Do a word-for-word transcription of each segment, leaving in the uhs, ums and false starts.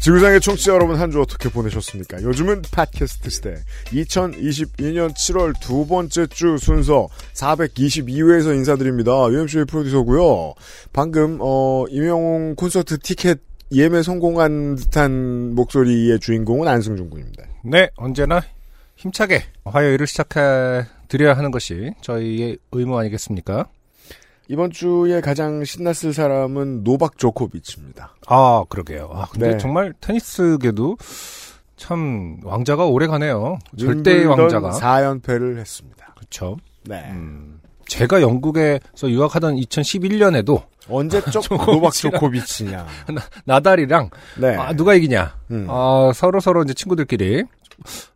지구상의 청취자 여러분, 한 주 어떻게 보내셨습니까? 요즘은 팟캐스트 시대. 이천이십이 년 칠월 두 번째 주 순서 사백이십이 회에서 인사드립니다. 유엠씨의 프로듀서고요. 방금 어, 임영웅 콘서트 티켓 예매 성공한 듯한 목소리의 주인공은 안승준 군입니다. 네, 언제나 힘차게 화요일을 시작해드려야 하는 것이 저희의 의무 아니겠습니까? 이번 주에 가장 신났을 사람은 노박 조코비치입니다. 아, 그러게요. 아, 근데 네. 정말 테니스계도 참 왕자가 오래 가네요. 절대의 왕자가. 사 연패를 했습니다. 그렇죠. 네. 음, 제가 영국에서 유학하던 이천십일 년에도 언제적 노박 조코비치냐. 나, 나달이랑 네. 아, 누가 이기냐. 음. 아, 서로 서로 이제 친구들끼리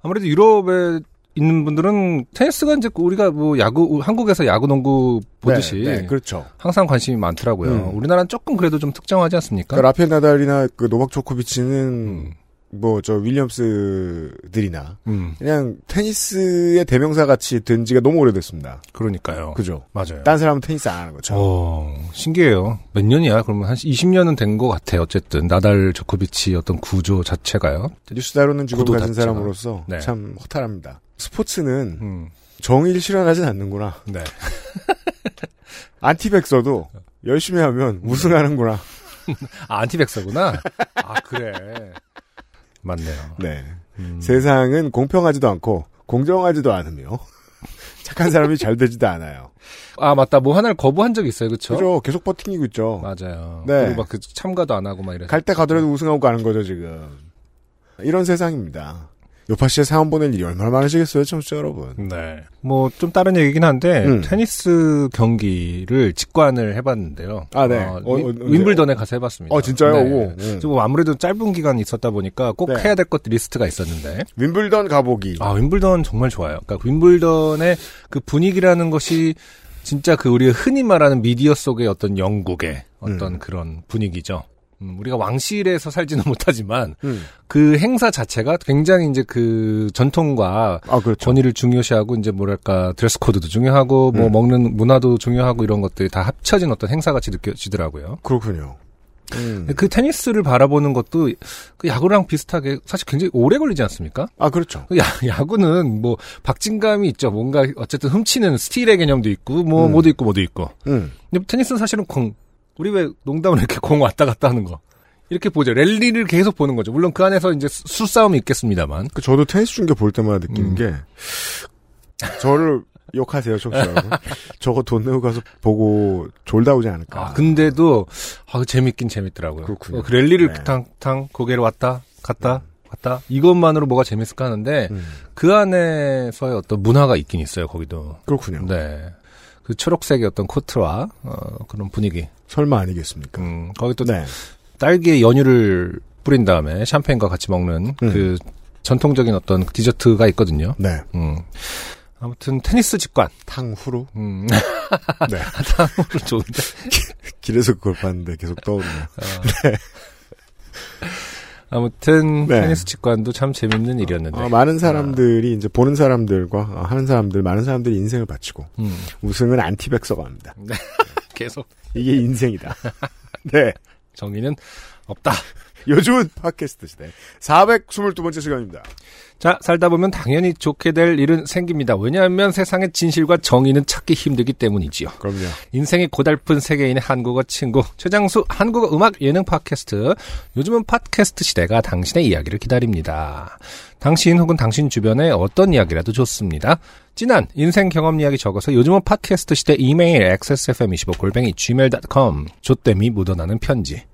아무래도 유럽에 있는 분들은 테니스가 이제 우리가 뭐 야구, 한국에서 야구 농구 보듯이. 네, 네, 그렇죠. 항상 관심이 많더라고요. 음. 우리나라는 조금 그래도 좀 특정하지 않습니까? 그러니까 라펠 나달이나 그 노박 조코비치는 음. 뭐 저 윌리엄스들이나 음. 그냥 테니스의 대명사 같이 된 지가 너무 오래됐습니다. 그러니까요. 그죠. 맞아요. 딴 사람은 테니스 안 하는 거죠. 어, 신기해요. 몇 년이야? 그러면 한 이십 년은 된 것 같아. 어쨌든 나달 조코비치 어떤 구조 자체가요. 뉴스 다루는 직업을 가진 자체가. 사람으로서 네. 참 허탈합니다. 스포츠는 음. 정의를 실현하진 않는구나. 네. 안티백서도 열심히 하면 우승하는구나. 아, 안티백서구나. 아, 그래. 맞네요. 네. 음. 세상은 공평하지도 않고 공정하지도 않으며 착한 사람이 잘 되지도 않아요. 아, 맞다. 뭐 하나를 거부한 적이 있어요. 그렇죠? 그렇죠. 계속 버티고 있죠. 맞아요. 네. 그리고 막 그 참가도 안 하고 막 이래서. 갈 때 가더라도 우승하고 가는 거죠, 지금. 이런 세상입니다. 요파 씨의 사연 보낼 일이 얼마나 많으시겠어요, 청취자 여러분. 네. 뭐, 좀 다른 얘기긴 한데, 음. 테니스 경기를 직관을 해봤는데요. 아, 네. 어, 어, 어, 윈블던에 가서 해봤습니다. 어, 진짜요? 네. 네. 음. 아무래도 짧은 기간이 있었다 보니까 꼭 네. 해야 될 것 리스트가 있었는데. 윈블던 가보기. 아, 윈블던 정말 좋아요. 그러니까 윈블던의 그 분위기라는 것이 진짜 그 우리가 흔히 말하는 미디어 속의 어떤 영국의 어떤 음. 그런 분위기죠. 우리가 왕실에서 살지는 못하지만 음. 그 행사 자체가 굉장히 이제 그 전통과 아, 그렇죠. 권위를 중요시하고 이제 뭐랄까 드레스 코드도 중요하고 뭐 음. 먹는 문화도 중요하고 이런 것들이 다 합쳐진 어떤 행사 같이 느껴지더라고요. 그렇군요. 음. 그 테니스를 바라보는 것도 그 야구랑 비슷하게 사실 굉장히 오래 걸리지 않습니까? 아, 그렇죠. 야, 야구는 뭐 박진감이 있죠. 뭔가 어쨌든 훔치는 스틸의 개념도 있고 뭐 음. 뭐도 있고 뭐도 있고. 음. 근데 테니스는 사실은 공 우리 왜 농담으로 이렇게 공 왔다 갔다 하는 거 이렇게 보죠. 랠리를 계속 보는 거죠. 물론 그 안에서 이제 수싸움이 있겠습니다만. 그 저도 테니스 중계 볼 때마다 느끼는 음. 게 저를 욕하세요, 청취자 여러분. 저거 돈 내고 가서 보고 졸다 오지 않을까. 아, 근데도 아, 재밌긴 재밌더라고요. 그렇군요. 어, 그 랠리를 네. 탕탕 고개를 왔다 갔다 음. 갔다 이것만으로 뭐가 재밌을까 하는데 음. 그 안에서의 어떤 문화가 있긴 있어요. 거기도. 그렇군요. 네. 그 초록색의 어떤 코트와 어, 그런 분위기. 설마 아니겠습니까? 음, 거기 또 네. 딸기에 연유를 뿌린 다음에 샴페인과 같이 먹는 음. 그 전통적인 어떤 디저트가 있거든요. 네. 음. 아무튼 테니스 직관. 탕후루. 음. 네. 탕후루 좋은데. 길에서 그걸 봤는데 계속 떠오르네요. 어. 네. 아무튼 네. 테니스 직관도 참 재밌는 일이었는데 어, 많은 사람들이 아. 이제 보는 사람들과 하는 사람들 많은 사람들이 인생을 바치고 음. 우승은 안티백서가 합니다. 네. 계속 이게 인생이다. 네, 정의는 없다. 요즘은 팟캐스트 시대 사백이십이 번째 시간입니다. 자, 살다 보면 당연히 좋게 될 일은 생깁니다. 왜냐하면 세상의 진실과 정의는 찾기 힘들기 때문이지요. 그럼요. 인생이 고달픈 세계인의 한국어 친구 최장수 한국어 음악 예능 팟캐스트. 요즘은 팟캐스트 시대가 당신의 이야기를 기다립니다. 당신 혹은 당신 주변의 어떤 이야기라도 좋습니다. 진한 인생 경험 이야기 적어서 요즘은 팟캐스트 시대 이메일 엑스에스에프엠 이십오 골뱅이 지메일 닷컴 조땜이 묻어나는 편지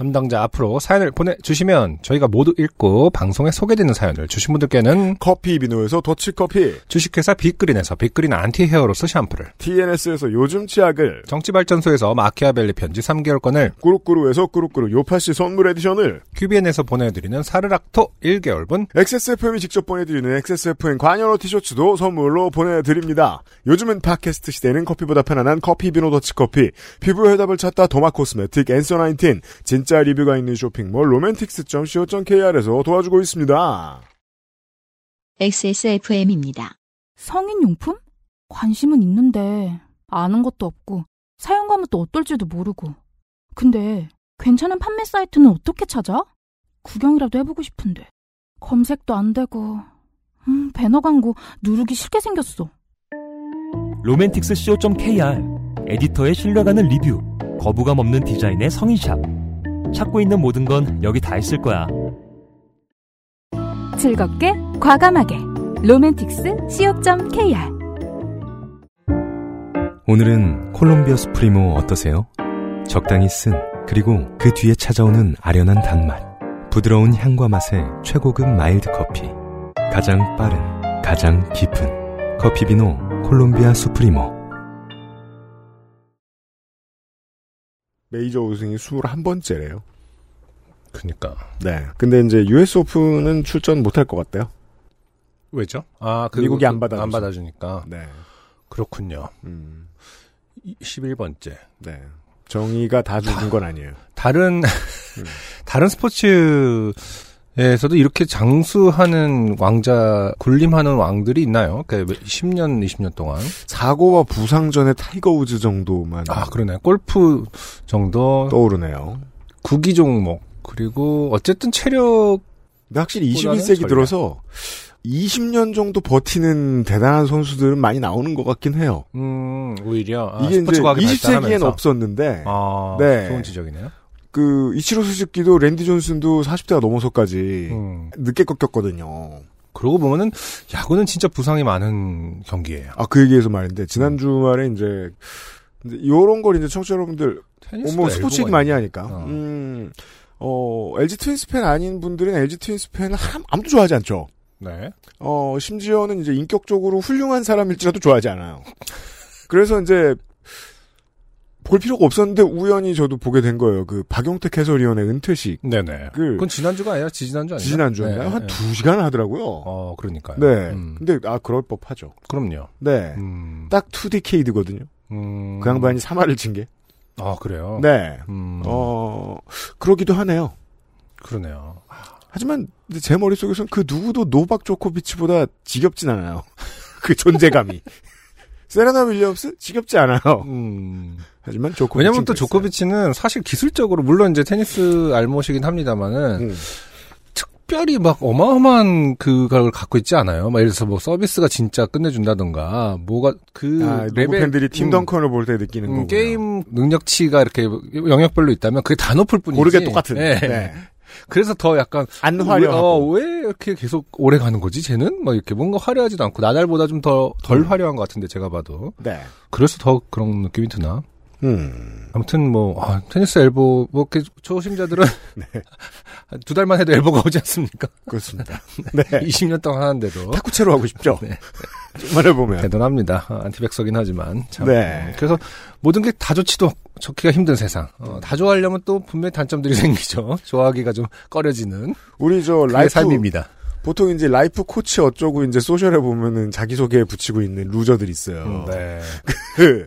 담당자 앞으로 사연을 보내주시면 저희가 모두 읽고 방송에 소개되는 사연을 주신 분들께는 커피비누에서 더치커피, 주식회사 빅그린에서 빅그린 안티헤어로스 샴푸를, 티엔에스에서 요즘 치약을, 정치발전소에서 마키아벨리 편지 삼 개월권을, 꾸루꾸루에서 꾸루꾸루 요파시 선물 에디션을, 큐비엔에서 보내드리는 사르락토 일 개월분, 엑스에스에프엠이 직접 보내드리는 엑스에스에프엠 관여로 티셔츠도 선물로 보내드립니다. 요즘은 팟캐스트 시대는 커피보다 편안한 커피비누 더치커피, 피부 해답을 찾다 도마코스메틱, 안세오 나 인틴, 진짜 리뷰가 있는 쇼핑몰 로맨틱스 닷 씨오 닷 케이알에서 도와주고 있습니다. 엑스에스에프엠입니다. 성인용품? 관심은 있는데 아는 것도 없고 사용감은 또 어떨지도 모르고. 근데 괜찮은 판매 사이트는 어떻게 찾아? 구경이라도 해보고 싶은데 검색도 안 되고 음, 배너 광고 누르기 싫게 생겼어. 로맨틱스 닷 씨오 닷 케이알 에디터의 신뢰가는 리뷰, 거부감 없는 디자인의 성인샵. 찾고 있는 모든 건 여기 다 있을 거야. 즐겁게 과감하게 로맨틱스 닷 씨오 닷 케이알. 오늘은 콜롬비아 수프리모 어떠세요? 적당히 쓴, 그리고 그 뒤에 찾아오는 아련한 단맛, 부드러운 향과 맛의 최고급 마일드 커피. 가장 빠른, 가장 깊은 커피비노 콜롬비아 수프리모. 메이저 우승이 스물한 번째래요. 그니까. 네. 근데 이제 유에스 오픈은 출전 못할 것 같대요. 왜죠? 아, 그, 미국이 안 받아주니까. 안 받아주니까. 네. 그렇군요. 음. 십일 번째. 네. 정의가 다 죽은 건 아니에요. 다른, 음. 다른 스포츠에서도 이렇게 장수하는 왕자, 군림하는 왕들이 있나요? 그러니까 십 년, 이십 년 동안. 사고와 부상 전에 타이거 우즈 정도만. 아, 그러네. 골프 정도. 떠오르네요. 구기 종목. 그리고 어쨌든 체력. 근데 확실히 이십일 세기 들어서 이십 년 정도 버티는 대단한 선수들은 많이 나오는 것 같긴 해요. 음, 오히려. 아, 이게 이제 이십 세기엔 없었는데. 아, 네. 좋은 지적이네요. 그 이치로 수집기도 랜디 존슨도 사십 대가 넘어서까지 음. 늦게 꺾였거든요. 그러고 보면은 야구는 진짜 부상이 많은 경기예요. 아, 그 얘기에서 말인데 지난 주말에 이제 이런 걸 이제 청취자 여러분들 뭐 스포츠 얘기 많이 하니까 어. 음, 어, 엘지 트윈스 팬 아닌 분들은 엘지 트윈스 팬 아무도 좋아하지 않죠. 네. 어, 심지어는 이제 인격적으로 훌륭한 사람일지라도 좋아하지 않아요. 그래서 이제 볼 필요가 없었는데 우연히 저도 보게 된 거예요. 그 박용택 해설위원의 은퇴식. 네네. 그건 지난주가 아니라 지지난주 아니에요? 지지난주였나요? 네, 한 두 네. 시간 하더라고요. 어, 그러니까요. 네. 음. 근데 아 그럴 법하죠. 그럼요. 네. 음. 딱 투 디케이드거든요. 음. 그 양반이 삼 할을 친 게. 아 그래요. 네. 음. 어 그러기도 하네요. 그러네요. 하지만 제 머릿속에서는 그 누구도 노박 조코비치보다 지겹진 않아요. 그 존재감이. 세레나 윌리엄스? 지겹지 않아요. 음. 하지만 조코비치. 왜냐면 또 조코비치는 사실 기술적으로, 물론 이제 테니스 알못이긴 합니다만은, 음. 특별히 막 어마어마한 그걸 갖고 있지 않아요. 막 예를 들어서 뭐 서비스가 진짜 끝내준다던가, 뭐가 그. 아, 레벨. 팬들이 팀덩컨을 음, 볼 때 느끼는 음, 거고. 게임 능력치가 이렇게 영역별로 있다면 그게 다 높을 뿐이지. 고르게 똑같은. 네. 네. 그래서 더 약간 안 화려하고 왜, 어, 왜 이렇게 계속 오래 가는 거지 쟤는? 막 이렇게 뭔가 화려하지도 않고 나달보다 좀 더 덜 화려한 것 같은데 제가 봐도. 네. 그래서 더 그런 느낌이 드나? 음. 아무튼 뭐 아, 테니스 엘보 뭐 이렇게 초심자들은 네. 두 달만 해도 엘보가 오지 않습니까? 그렇습니다. 네. 이십 년 동안 하는데도 탁구채로 하고 싶죠. 네. 정말 보면 대단합니다. 안티백서긴 하지만 참. 네. 그래서 모든 게 다 좋지도 좋기가 힘든 세상. 어, 다 좋아하려면 또 분명히 단점들이 생기죠. 좋아하기가 좀 꺼려지는 우리 저 라이프 삶입니다. 보통 이제 라이프 코치 어쩌고 이제 소셜에 보면은 자기 소개에 붙이고 있는 루저들이 있어요. 음, 네. 그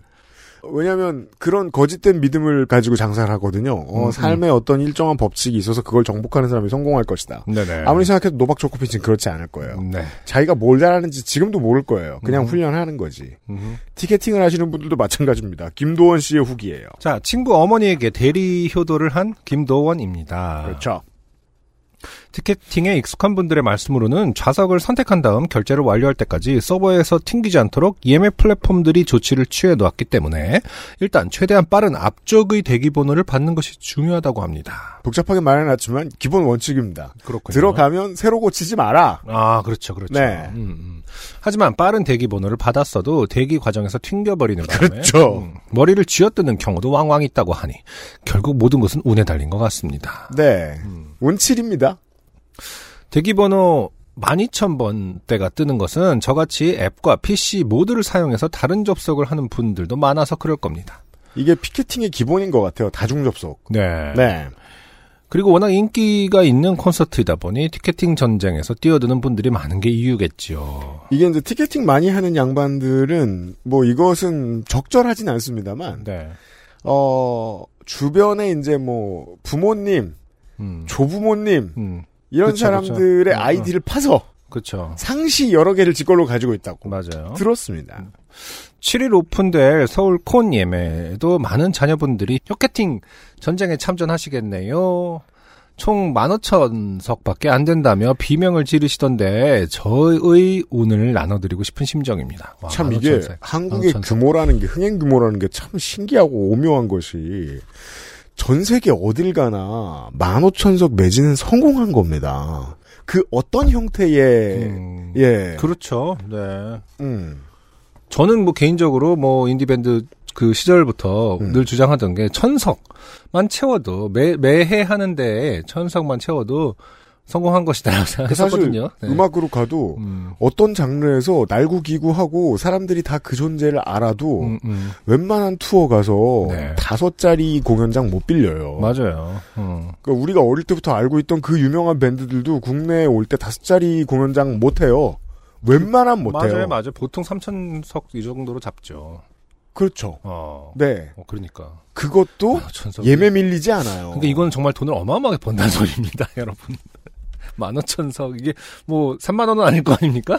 왜냐하면 그런 거짓된 믿음을 가지고 장사를 하거든요. 어, 음, 삶에 음. 어떤 일정한 법칙이 있어서 그걸 정복하는 사람이 성공할 것이다. 네네. 아무리 생각해도 노박 조코비치는 그렇지 않을 거예요. 네. 자기가 뭘 잘하는지 지금도 모를 거예요. 그냥 음. 훈련하는 거지. 음. 티켓팅을 하시는 분들도 마찬가지입니다. 김도원 씨의 후기예요. 자, 친구 어머니에게 대리 효도를 한 김도원입니다. 그렇죠. 티켓팅에 익숙한 분들의 말씀으로는 좌석을 선택한 다음 결제를 완료할 때까지 서버에서 튕기지 않도록 이엠에이 플랫폼들이 조치를 취해 놓았기 때문에 일단 최대한 빠른 앞쪽의 대기 번호를 받는 것이 중요하다고 합니다. 복잡하게 말해놨지만 기본 원칙입니다. 그렇군요. 들어가면 새로 고치지 마라. 아, 그렇죠, 그렇죠. 네. 음, 음. 하지만 빠른 대기 번호를 받았어도 대기 과정에서 튕겨버리는 바람에 그렇죠. 음, 머리를 쥐어뜯는 경우도 왕왕 있다고 하니 결국 모든 것은 운에 달린 것 같습니다. 네. 음. 온칠입니다. 대기번호 만 이천 번대가 뜨는 것은 저같이 앱과 피씨 모두를 사용해서 다른 접속을 하는 분들도 많아서 그럴 겁니다. 이게 피켓팅의 기본인 것 같아요. 다중 접속. 네. 네. 그리고 워낙 인기가 있는 콘서트이다 보니 티켓팅 전쟁에서 뛰어드는 분들이 많은 게 이유겠지요. 이게 이제 티켓팅 많이 하는 양반들은 뭐 이것은 적절하진 않습니다만, 네. 어, 주변에 이제 뭐 부모님, 음. 조부모님, 음. 이런 그쵸, 사람들의 그쵸. 아이디를 파서 그쵸. 상시 여러 개를 직걸로 가지고 있다고 맞아요. 들었습니다. 칠일 오픈될 서울 콘 예매에도 많은 자녀분들이 티켓팅 전쟁에 참전하시겠네요. 총 만 오천 석밖에 안 된다며 비명을 지르시던데 저의 운을 나눠드리고 싶은 심정입니다. 와, 참 이게 세, 한국의 규모라는 게 흥행 규모라는 게 참 신기하고 오묘한 것이 전 세계 어딜 가나 만 오천 석 매진은 성공한 겁니다. 그 어떤 형태의 음, 예 그렇죠. 네. 음. 저는 뭐 개인적으로 뭐 인디밴드 그 시절부터 음. 늘 주장하던 게 천석만 채워도 매 매해 하는데 천석만 채워도 성공한 것이다 생각했었거든요. 사실 네. 음악으로 가도 음. 어떤 장르에서 날구기구하고 사람들이 다 그 존재를 알아도 음, 음. 웬만한 투어 가서 네. 다섯 자리 공연장 못 빌려요. 맞아요. 음. 그러니까 우리가 어릴 때부터 알고 있던 그 유명한 밴드들도 국내에 올 때 다섯 자리 공연장 못 해요. 웬만한 못 맞아요, 해요. 맞아요, 맞아요. 보통 삼천 석 이 정도로 잡죠. 그렇죠. 어, 네. 어, 그러니까. 그것도 만 오천 석이... 예매 밀리지 않아요. 근데 이건 정말 돈을 어마어마하게 번다는 소리입니다, 여러분. 만 오천 석, 이게 뭐, 삼만 원은 아닐 거 아닙니까?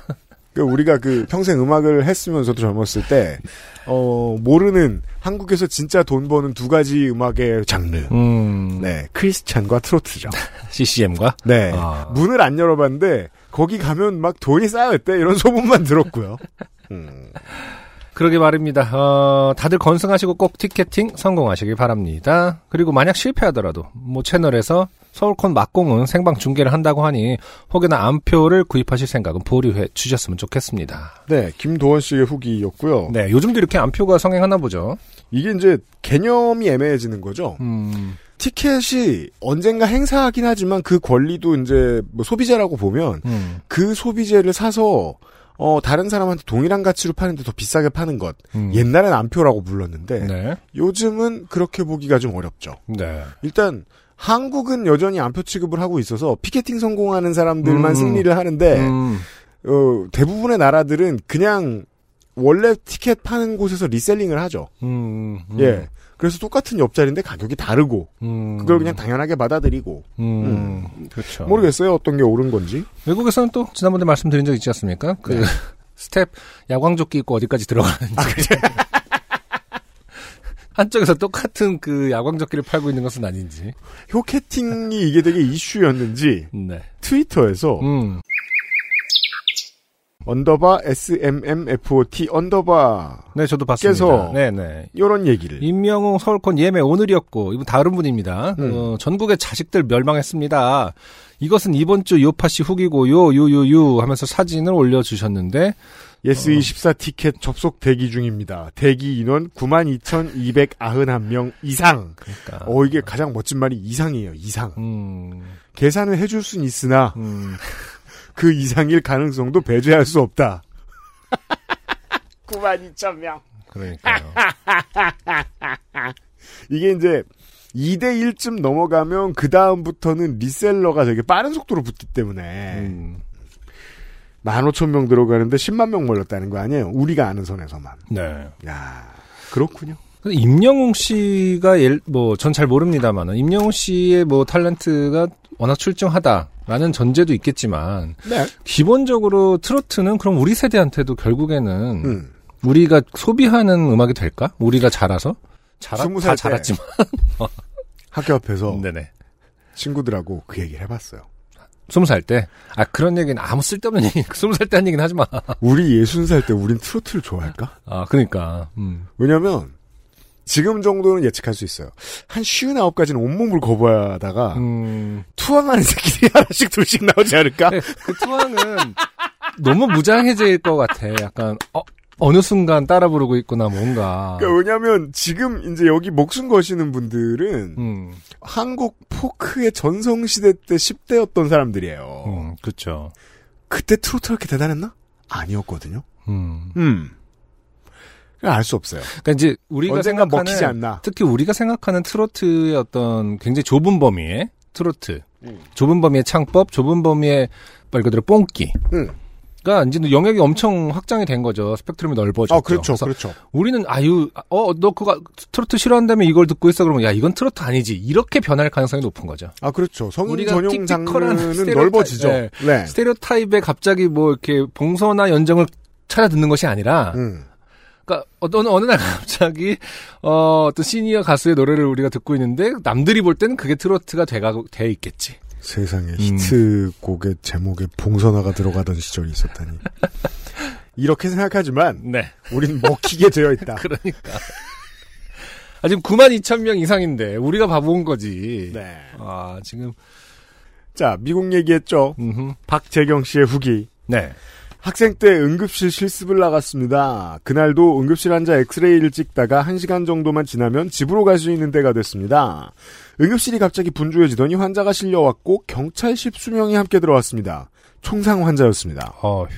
우리가 그 평생 음악을 했으면서도 젊었을 때, 어, 모르는 한국에서 진짜 돈 버는 두 가지 음악의 장르. 음. 네. 크리스찬과 트로트죠. 씨씨엠과? 네. 아. 문을 안 열어봤는데, 거기 가면 막 돈이 쌓여있대. 이런 소문만 들었고요. 음. 그러게 말입니다. 어, 다들 건승하시고 꼭 티켓팅 성공하시길 바랍니다. 그리고 만약 실패하더라도 뭐 채널에서 서울콘 막공은 생방 중계를 한다고 하니 혹여나 암표를 구입하실 생각은 보류해 주셨으면 좋겠습니다. 네, 김도원 씨의 후기였고요. 네, 요즘도 이렇게 암표가 성행하나 보죠. 이게 이제 개념이 애매해지는 거죠. 음... 티켓이 언젠가 행사하긴 하지만 그 권리도 이제 뭐 소비재라고 보면 음. 그 소비재를 사서 어 다른 사람한테 동일한 가치로 파는데 더 비싸게 파는 것. 음. 옛날엔 암표라고 불렀는데 네. 요즘은 그렇게 보기가 좀 어렵죠. 네. 일단 한국은 여전히 암표 취급을 하고 있어서 피켓팅 성공하는 사람들만 음. 승리를 하는데 음. 어, 대부분의 나라들은 그냥 원래 티켓 파는 곳에서 리셀링을 하죠. 음. 음. 예. 그래서 똑같은 옆자리인데 가격이 다르고 음. 그걸 그냥 당연하게 받아들이고 음. 음. 그렇죠. 모르겠어요. 어떤 게 옳은 건지. 외국에서는 또 지난번에 말씀드린 적 있지 않습니까? 그 네. 스텝 야광조끼 입고 어디까지 들어가는지. 아, 그래? 한쪽에서 똑같은 그 야광조끼를 팔고 있는 것은 아닌지. 효캐팅이 이게 되게 이슈였는지 네. 트위터에서 음. 언더바 smmfot 언더바 네 저도 봤습니다. 네네 이런 얘기를 임명웅 서울콘 예매 오늘이었고 이분 다른 분입니다. 음. 어, 전국의 자식들 멸망했습니다. 이것은 이번 주 요파씨 후기고요 요요요 하면서 사진을 올려주셨는데 예스 이십사 어. 티켓 접속 대기 중입니다. 대기 인원 구만 이천이백구십일 명 이상. 그러니까. 어 이게 가장 멋진 말이 이상이에요. 이상. 음. 계산을 해줄 순 있으나. 음. 그 이상일 가능성도 배제할 수 없다. 구만 이천 명. 그러니까요. 이게 이제 이 대 일쯤 넘어가면 그 다음부터는 리셀러가 되게 빠른 속도로 붙기 때문에 음. 만 오천 명 들어가는데 십만 명 몰렸다는 거 아니에요? 우리가 아는 선에서만. 네. 야, 그렇군요. 임영웅 씨가 뭐 전 잘 모릅니다만은 임영웅 씨의 뭐 탤런트가 워낙 출중하다라는 전제도 있겠지만 네. 기본적으로 트로트는 그럼 우리 세대한테도 결국에는 음. 우리가 소비하는 음악이 될까? 우리가 자라서 자라 다 자랐지만 학교 앞에서 네네. 친구들하고 그 얘기를 해봤어요. 스무 살 때? 아, 그런 얘기는 아무 쓸데없는 얘기, 스무 살 때 한 얘기는 하지 마. 우리 예순 살 때 우린 트로트를 좋아할까? 아, 그러니까. 음. 왜냐면, 지금 정도는 예측할 수 있어요. 한 쉰아홉까지는 온몸을 거부하다가, 음. 투항하는 새끼들이 하나씩 둘씩 나오지 않을까? 네, 그 투항은 너무 무장해제일 것 같아. 약간, 어? 어느 순간 따라 부르고 있구나, 뭔가. 그러니까 왜냐면, 지금, 이제 여기 목숨 거시는 분들은, 음. 한국 포크의 전성시대 때 십 대였던 사람들이에요. 음, 그쵸. 그때 트로트가 그렇게 대단했나? 아니었거든요. 음. 음. 알 수 없어요. 그러니까 이제, 우리가 생각하는, 먹히지 않나. 특히 우리가 생각하는 트로트의 어떤 굉장히 좁은 범위의 트로트. 음. 좁은 범위의 창법, 좁은 범위의 말 그대로 뽕기. 음. 그러니까 이제 영역이 엄청 확장이 된 거죠. 스펙트럼이 넓어졌죠. 아, 그렇죠, 그렇죠. 우리는 아유, 어, 너 그거 트로트 싫어한다며 이걸 듣고 있어 그러면 야 이건 트로트 아니지 이렇게 변할 가능성이 높은 거죠. 아, 그렇죠. 성인 전용 장르는 스테레오타입, 넓어지죠. 네. 네. 스테레오타입에 갑자기 뭐 이렇게 봉서나 연정을 찾아 듣는 것이 아니라, 음. 그러니까 어떤 어느 날 갑자기 어, 어떤 시니어 가수의 노래를 우리가 듣고 있는데 남들이 볼 때는 그게 트로트가 돼가고 돼 있겠지. 세상에 히트곡의 음. 제목에 봉선화가 들어가던 시절이 있었다니. 이렇게 생각하지만 네. 우린 먹히게 되어 있다. 그러니까. 아, 지금 구만 이천 명 이상인데 우리가 바보인 거지. 네. 아, 지금. 자, 미국 얘기했죠. 음흠. 박재경 씨의 후기. 네. 학생 때 응급실 실습을 나갔습니다. 그날도 응급실 환자 엑스레이를 찍다가 한 시간 정도만 지나면 집으로 갈 수 있는 때가 됐습니다. 응급실이 갑자기 분주해지더니 환자가 실려왔고 경찰 십수명이 함께 들어왔습니다. 총상 환자였습니다. 어휴.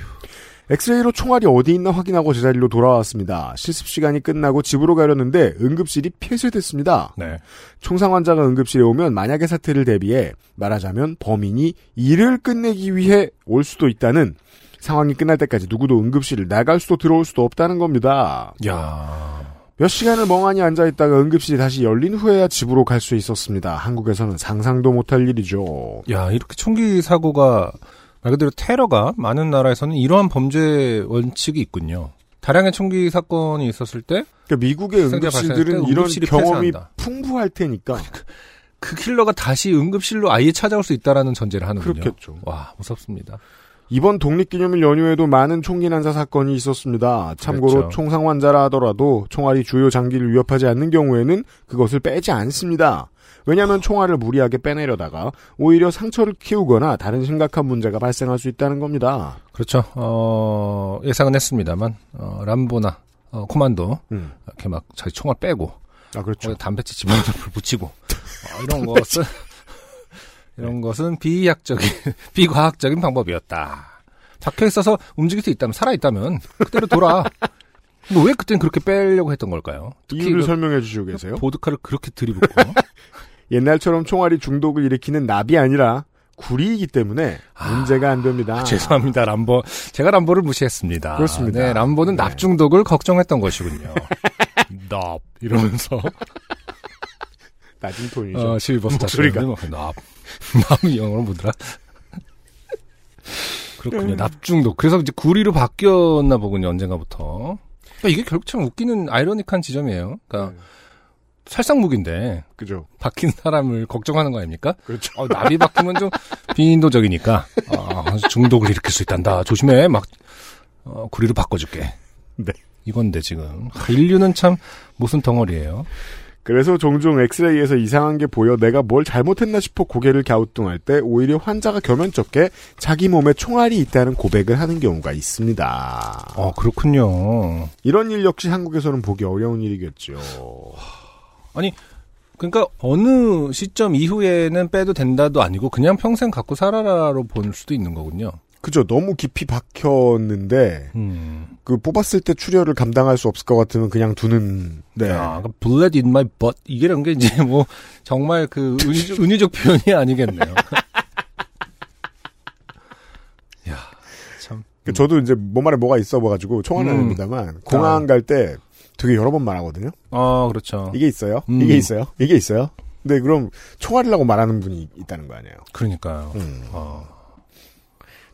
엑스레이로 총알이 어디 있나 확인하고 제자리로 돌아왔습니다. 실습 시간이 끝나고 집으로 가려는데 응급실이 폐쇄됐습니다. 네. 총상 환자가 응급실에 오면 만약의 사태를 대비해 말하자면 범인이 일을 끝내기 위해 올 수도 있다는 상황이 끝날 때까지 누구도 응급실을 나갈 수도 들어올 수도 없다는 겁니다. 야. 몇 시간을 멍하니 앉아있다가 응급실이 다시 열린 후에야 집으로 갈 수 있었습니다. 한국에서는 상상도 못할 일이죠. 야, 이렇게 총기 사고가 말 그대로 테러가 많은 나라에서는 이러한 범죄 원칙이 있군요. 다량의 총기 사건이 있었을 때 그러니까 미국의 응급실들은 이런 경험이 폐쇄한다. 풍부할 테니까 그 킬러가 다시 응급실로 아예 찾아올 수 있다는 전제를 하는군요. 그렇겠죠. 와, 무섭습니다. 이번 독립기념일 연휴에도 많은 총기 난사 사건이 있었습니다. 참고로 그렇죠. 총상 환자라 하더라도 총알이 주요 장기를 위협하지 않는 경우에는 그것을 빼지 않습니다. 왜냐하면 총알을 무리하게 빼내려다가 오히려 상처를 키우거나 다른 심각한 문제가 발생할 수 있다는 겁니다. 그렇죠. 어, 예상은 했습니다만 어, 람보나 어, 코만도 음. 이렇게 막 자기 총알 빼고 아, 그렇죠. 담배치 집어넣어 붙이고 어, 이런 것은 이런 것은 비약적인, 비과학적인 방법이었다. 박혀 있어서 움직일 수 있다면, 살아있다면, 그대로 돌아. 뭐 왜 그땐 그렇게 빼려고 했던 걸까요? 이유를 설명해 주시고 계세요? 보드카를 그렇게 들이붓고. 옛날처럼 총알이 중독을 일으키는 납이 아니라 구리이기 때문에 아, 문제가 안 됩니다. 죄송합니다, 람보. 제가 람보를 무시했습니다. 그렇습니다. 네, 람보는 네. 납 중독을 걱정했던 것이군요. 납. 이러면서. 낮은 톤이죠. 어, 실버스타 소리가. 납. 남이 영어로 뭐더라? 그렇군요. 음. 납중독. 그래서 이제 구리로 바뀌었나 보군요. 언젠가부터. 그러니까 이게 결국 참 웃기는 아이러닉한 지점이에요. 그러니까 음. 살상무기인데. 그죠. 바뀐 사람을 걱정하는 거 아닙니까? 그렇죠. 어, 납이 바뀌면 좀 비인도적이니까. 아, 중독을 일으킬 수 있단다. 조심해. 막 어, 구리로 바꿔줄게. 네. 이건데 지금. 아, 인류는 참 모순 덩어리예요. 그래서 종종 엑스레이에서 이상한 게 보여 내가 뭘 잘못했나 싶어 고개를 갸우뚱할 때 오히려 환자가 겸연쩍게 자기 몸에 총알이 있다는 고백을 하는 경우가 있습니다. 아, 그렇군요. 이런 일 역시 한국에서는 보기 어려운 일이겠죠. 아니, 그러니까 어느 시점 이후에는 빼도 된다도 아니고 그냥 평생 갖고 살아라로 볼 수도 있는 거군요. 그죠. 너무 깊이 박혔는데 음. 그 뽑았을 때 출혈을 감당할 수 없을 것 같으면 그냥 두는. 네. 야, Bullet in my butt 이게란 게 이제 뭐 정말 그 은유적, 은유적 표현이 아니겠네요. 야, 참. 음. 저도 이제 몸 안에 뭐가 있어 봐가지고 총알은 아닙니다만 음. 공항 아. 갈 때 되게 여러 번 말하거든요. 아, 그렇죠. 이게 있어요. 음. 이게 있어요. 이게 있어요. 근데 그럼 총알이라고 말하는 분이 있다는 거 아니에요. 그러니까요. 음. 어.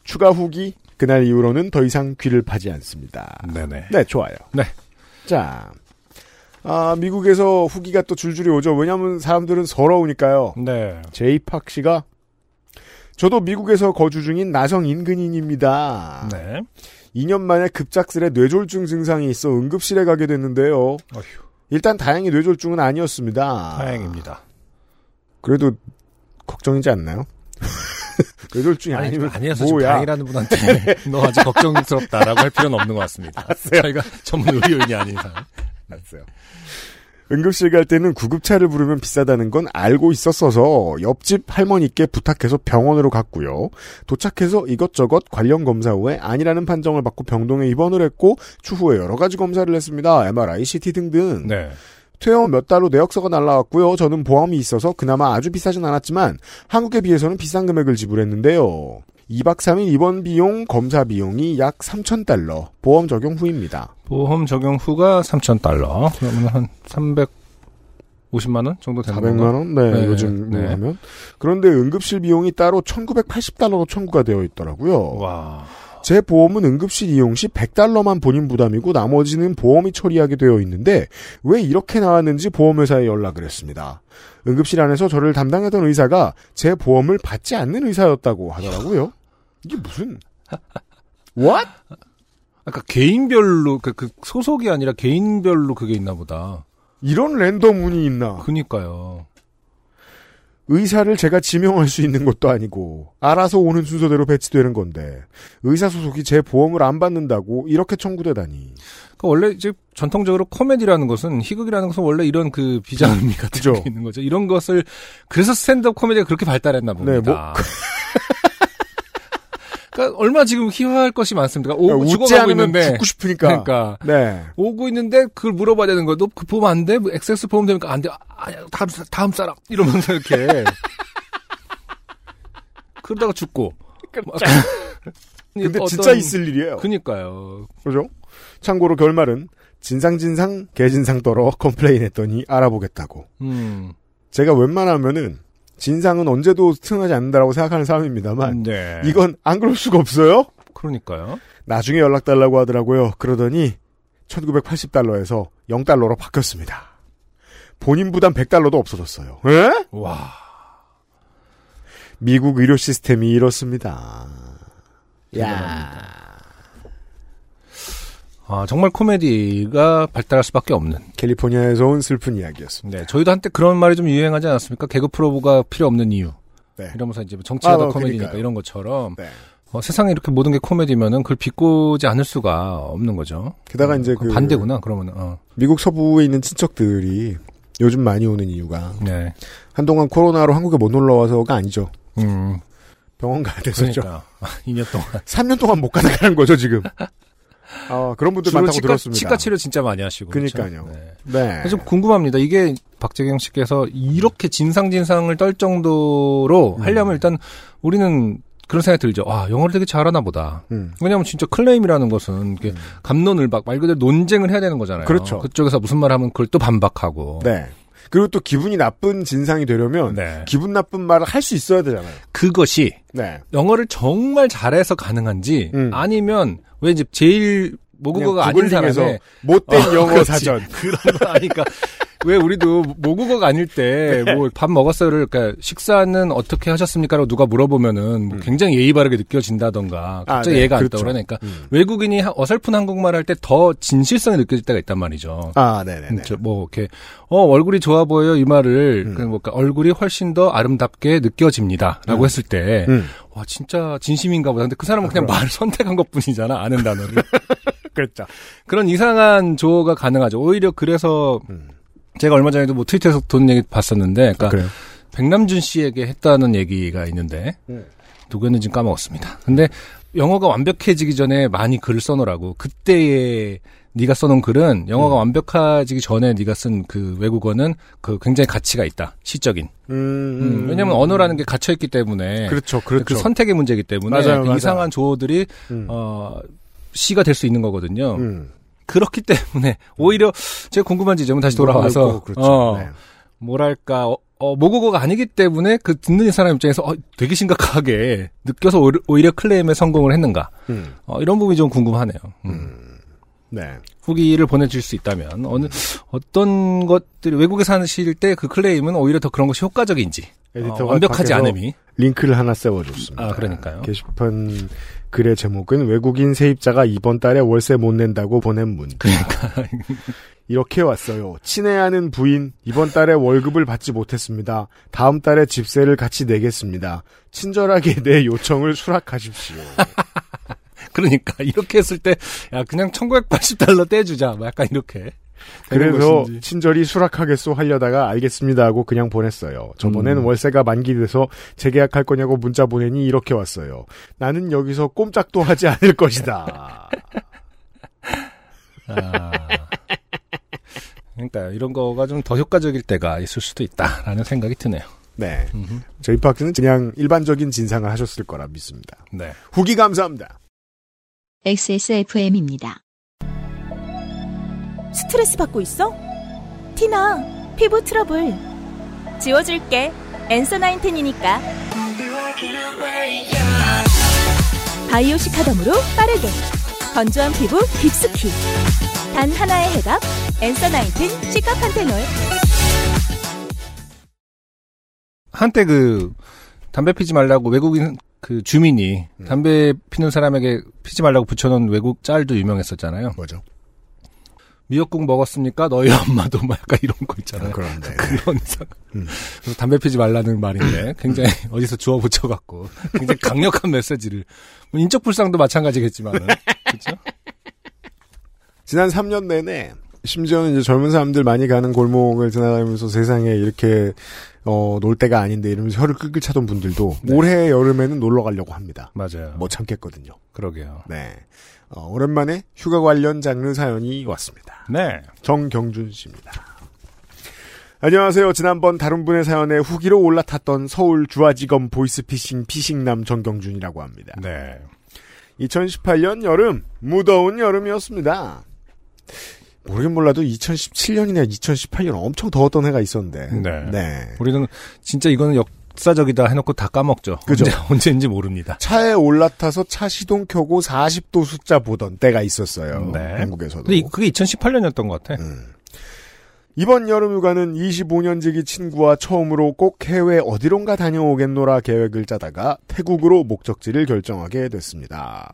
추가 후기, 그날 이후로는 더 이상 귀를 파지 않습니다. 네네. 네, 좋아요. 네. 자, 아, 미국에서 후기가 또 줄줄이 오죠. 왜냐면 사람들은 서러우니까요. 네. 제이팍 씨가 저도 미국에서 거주 중인 나성 인근인입니다. 네. 이 년 만에 급작스레 뇌졸중 증상이 있어 응급실에 가게 됐는데요. 어휴. 일단 다행히 뇌졸중은 아니었습니다. 다행입니다. 그래도 걱정이지 않나요? 뇌졸중이 아니, 아니면 아니어서 뭐야? 다행이라는 분한테 너 아주 걱정스럽다라고 할 필요는 없는 것 같습니다. 알았어요. 저희가 전문 의료인이 아닌 이상. 알았어요. 응급실 갈 때는 구급차를 부르면 비싸다는 건 알고 있었어서 옆집 할머니께 부탁해서 병원으로 갔고요. 도착해서 이것저것 관련 검사 후에 아니라는 판정을 받고 병동에 입원을 했고 추후에 여러 가지 검사를 했습니다. 엠알아이, 씨티 등등. 네. 퇴원 몇 달 후 내역서가 날라왔고요. 저는 보험이 있어서 그나마 아주 비싸진 않았지만 한국에 비해서는 비싼 금액을 지불했는데요. 이 박 삼 일 입원 비용, 검사 비용이 약 삼천 달러. 보험 적용 후입니다. 보험 적용 후가 삼천 달러. 그러면 한 삼백오십만 원 정도 되는 건가요? 사백만 원? 네, 네, 요즘 네. 하면. 그런데 응급실 비용이 따로 천구백팔십 달러로 청구가 되어 있더라고요. 와. 제 보험은 응급실 이용 시 백 달러만 본인 부담이고 나머지는 보험이 처리하게 되어 있는데 왜 이렇게 나왔는지 보험회사에 연락을 했습니다. 응급실 안에서 저를 담당했던 의사가 제 보험을 받지 않는 의사였다고 하더라고요. 이게 무슨... What? 아까 개인별로, 그, 그 소속이 아니라 개인별로 그게 있나 보다. 이런 랜덤 운이 있나. 그니까요. 의사를 제가 지명할 수 있는 것도 아니고 알아서 오는 순서대로 배치되는 건데 의사 소속이 제 보험을 안 받는다고 이렇게 청구되다니. 그러니까 원래 이제 전통적으로 코미디라는 것은 희극이라는 것은 원래 이런 그 비장미 같은 그죠. 게 있는 거죠. 이런 것을 그래서 스탠드업 코미디가 그렇게 발달했나 봅니다. 네, 뭐... 그러니까 얼마 지금 희화할 것이 많습니다. 오고 그러니까 죽어가고 웃지 않으면 있는데 죽고 싶으니까. 그러니까 네. 오고 있는데 그걸 물어봐야 되는 거야. 너 그 보험 안 돼? 뭐 엑스엑스 보험 되니까 안 돼. 아, 다음 다음 사람 이러면서 이렇게 그러다가 죽고. 근데 어떤... 진짜 있을 일이에요. 그러니까요. 그죠? 참고로 결말은 진상 진상 개진상 떨어 컴플레인했더니 알아보겠다고. 음. 제가 웬만하면은. 진상은 언제도 승하지 않는다라고 생각하는 사람입니다만 네. 이건 안 그럴 수가 없어요. 그러니까요. 나중에 연락 달라고 하더라고요. 그러더니 천구백팔십 달러에서 영 달러로 바뀌었습니다. 본인 부담 백 달러도 없어졌어요. 에? 와. 미국 의료 시스템이 이렇습니다. 야. 아, 정말 코미디가 발달할 수밖에 없는 캘리포니아에서 온 슬픈 이야기였습니다. 네, 저희도 한때 그런 말이 좀 유행하지 않았습니까? 개그 프로가 필요 없는 이유. 네. 이러면서 이제 정치하다 아, 코미디니까 그러니까요. 이런 것처럼 네. 어, 세상에 이렇게 모든 게 코미디면은 그걸 비꼬지 않을 수가 없는 거죠. 게다가 어, 이제 그 반대구나 그러면. 어. 미국 서부에 있는 친척들이 요즘 많이 오는 이유가 네. 한동안 코로나로 한국에 못 놀러 와서가 아니죠. 음. 병원 가야 됐었죠. 그러니까. 이 년 동안. 삼 년 동안 못 가다 가는 거죠 지금. 아, 그런 분들 많다고 치과, 들었습니다. 치과 치료 진짜 많이 하시고. 그러니까요. 그렇죠? 네. 네. 좀 궁금합니다. 이게 박재경 씨께서 이렇게 진상진상을 떨 정도로 음. 하려면 일단 우리는 그런 생각이 들죠. 아, 영어를 되게 잘하나 보다. 음. 왜냐면 진짜 클레임이라는 것은 이게 음. 갑론을박, 말 그대로 논쟁을 해야 되는 거잖아요. 그렇죠. 그쪽에서 무슨 말 하면 그걸 또 반박하고. 네. 그리고 또 기분이 나쁜 진상이 되려면 네. 기분 나쁜 말을 할 수 있어야 되잖아요. 그것이 네. 영어를 정말 잘해서 가능한지 음. 아니면 왜 이제 제일 모국어가 아닌 사람의 못된 어, 영어 그렇지. 사전 그런 거 아니까 왜 우리도 모국어가 아닐 때 뭐 밥 먹었어요를 그러니까 식사는 어떻게 하셨습니까라고 누가 물어보면은 뭐 음. 굉장히 예의 바르게 느껴진다던가 갑자기 아, 네. 예가 안 떠오르니까 그렇죠. 그러니까 음. 외국인이 어설픈 한국말 할 때 더 진실성이 느껴질 때가 있단 말이죠. 아, 네네. 뭐 이렇게 어 얼굴이 좋아 보여요 이 말을 음. 그러니까 얼굴이 훨씬 더 아름답게 느껴집니다라고 음. 했을 때 음. 와 진짜 진심인가 보다. 근데 그 사람은 아, 그냥 그럼. 말을 선택한 것뿐이잖아 아는 단어를. 그렇죠. 그런 이상한 조어가 가능하죠. 오히려 그래서. 음. 제가 얼마 전에도 뭐 트위터에서 돈 얘기 봤었는데, 그러니까 그래요? 백남준 씨에게 했다는 얘기가 있는데 네. 누구였는지 까먹었습니다. 근데 영어가 완벽해지기 전에 많이 글을 써놓으라고. 그때의 네가 써놓은 글은 영어가 음. 완벽해지기 전에 네가 쓴 그 외국어는 그 굉장히 가치가 있다. 시적인. 음, 음, 음, 왜냐하면 언어라는 게 갇혀있기 때문에 그렇죠, 그렇죠. 그 선택의 문제이기 때문에 맞아요, 맞아요. 이상한 조어들이 음. 어, 시가 될 수 있는 거거든요. 음. 그렇기 때문에 오히려 제가 궁금한 지점은 다시 돌아와서 그렇죠. 어, 네. 뭐랄까 어, 어, 모국어가 아니기 때문에 그 듣는 사람 입장에서 어, 되게 심각하게 느껴서 오히려, 오히려 클레임에 성공을 했는가 음. 어, 이런 부분이 좀 궁금하네요. 음. 음. 네. 후기를 보내줄 수 있다면 어느 음. 어떤 것들이 외국에 사실 때 그 클레임은 오히려 더 그런 것이 효과적인지 어, 완벽하지 않음이 링크를 하나 세워줬습니다. 아, 그러니까요. 게시판 글의 제목은 외국인 세입자가 이번 달에 월세 못 낸다고 보낸 문. 그러니까. 이렇게 왔어요. 친애하는 부인, 이번 달에 월급을 받지 못했습니다. 다음 달에 집세를 같이 내겠습니다. 친절하게 내 요청을 수락하십시오. 그러니까 이렇게 했을 때 야, 그냥 천구백팔십 달러 떼주자. 뭐 약간 이렇게. 그래서 것인지. 친절히 수락하겠소 하려다가 알겠습니다 하고 그냥 보냈어요. 저번엔 음. 월세가 만기돼서 재계약할 거냐고 문자 보내니 이렇게 왔어요. 나는 여기서 꼼짝도 하지 않을 것이다. 아, 그러니까 이런 거가 좀 더 효과적일 때가 있을 수도 있다라는 생각이 드네요. 네, 음흠. 저희 팟캐스트는 그냥 일반적인 진상을 하셨을 거라 믿습니다. 네, 후기 감사합니다. 엑스에스에프엠입니다. 스트레스 받고 있어? 티나, 피부 트러블. 지워줄게. 안소 나 인텐이니까. 바이오 시카덤으로 빠르게. 건조한 피부 깊숙이. 단 하나의 해답. 안소 나 인텐 시카판테놀. 한때 그 담배 피지 말라고 외국인 그 주민이 음. 담배 피는 사람에게 피지 말라고 붙여놓은 외국 짤도 유명했었잖아요. 뭐죠? 미역국 먹었습니까? 너희 엄마도 막 약간 이런 거 있잖아요. 아, 그런데. 그런 상. 음. 그래서 담배 피지 말라는 말인데 굉장히 어디서 주워 붙여갖고 굉장히 강력한 메시지를. 인적 불상도 마찬가지겠지만은. 그렇죠? 지난 삼 년 내내 심지어는 이제 젊은 사람들 많이 가는 골목을 지나다니면서 세상에 이렇게 어, 놀 때가 아닌데 이러면서 혀를 끌끌 차던 분들도 네. 올해 여름에는 놀러 가려고 합니다. 맞아요. 못 참겠거든요. 그러게요. 네. 어, 오랜만에 휴가 관련 장르 사연이 왔습니다. 네. 정경준 씨입니다. 안녕하세요. 지난번 다른 분의 사연에 후기로 올라탔던 서울 주화지검 보이스피싱 피싱남 정경준이라고 합니다. 네. 이천십팔 년 여름, 무더운 여름이었습니다. 모르긴 몰라도 이천십칠 년이나 이천십팔 년 엄청 더웠던 해가 있었는데. 네. 네. 우리는 진짜 이거는 역사적이다 해놓고 다 까먹죠. 그죠. 언제, 언제인지 모릅니다. 차에 올라타서 차 시동 켜고 사십 도 숫자 보던 때가 있었어요. 네. 한국에서도. 근데 그게 이천십팔 년이었던 것 같아. 음. 이번 여름휴가는 이십오 년지기 친구와 처음으로 꼭 해외 어디론가 다녀오겠노라 계획을 짜다가 태국으로 목적지를 결정하게 됐습니다.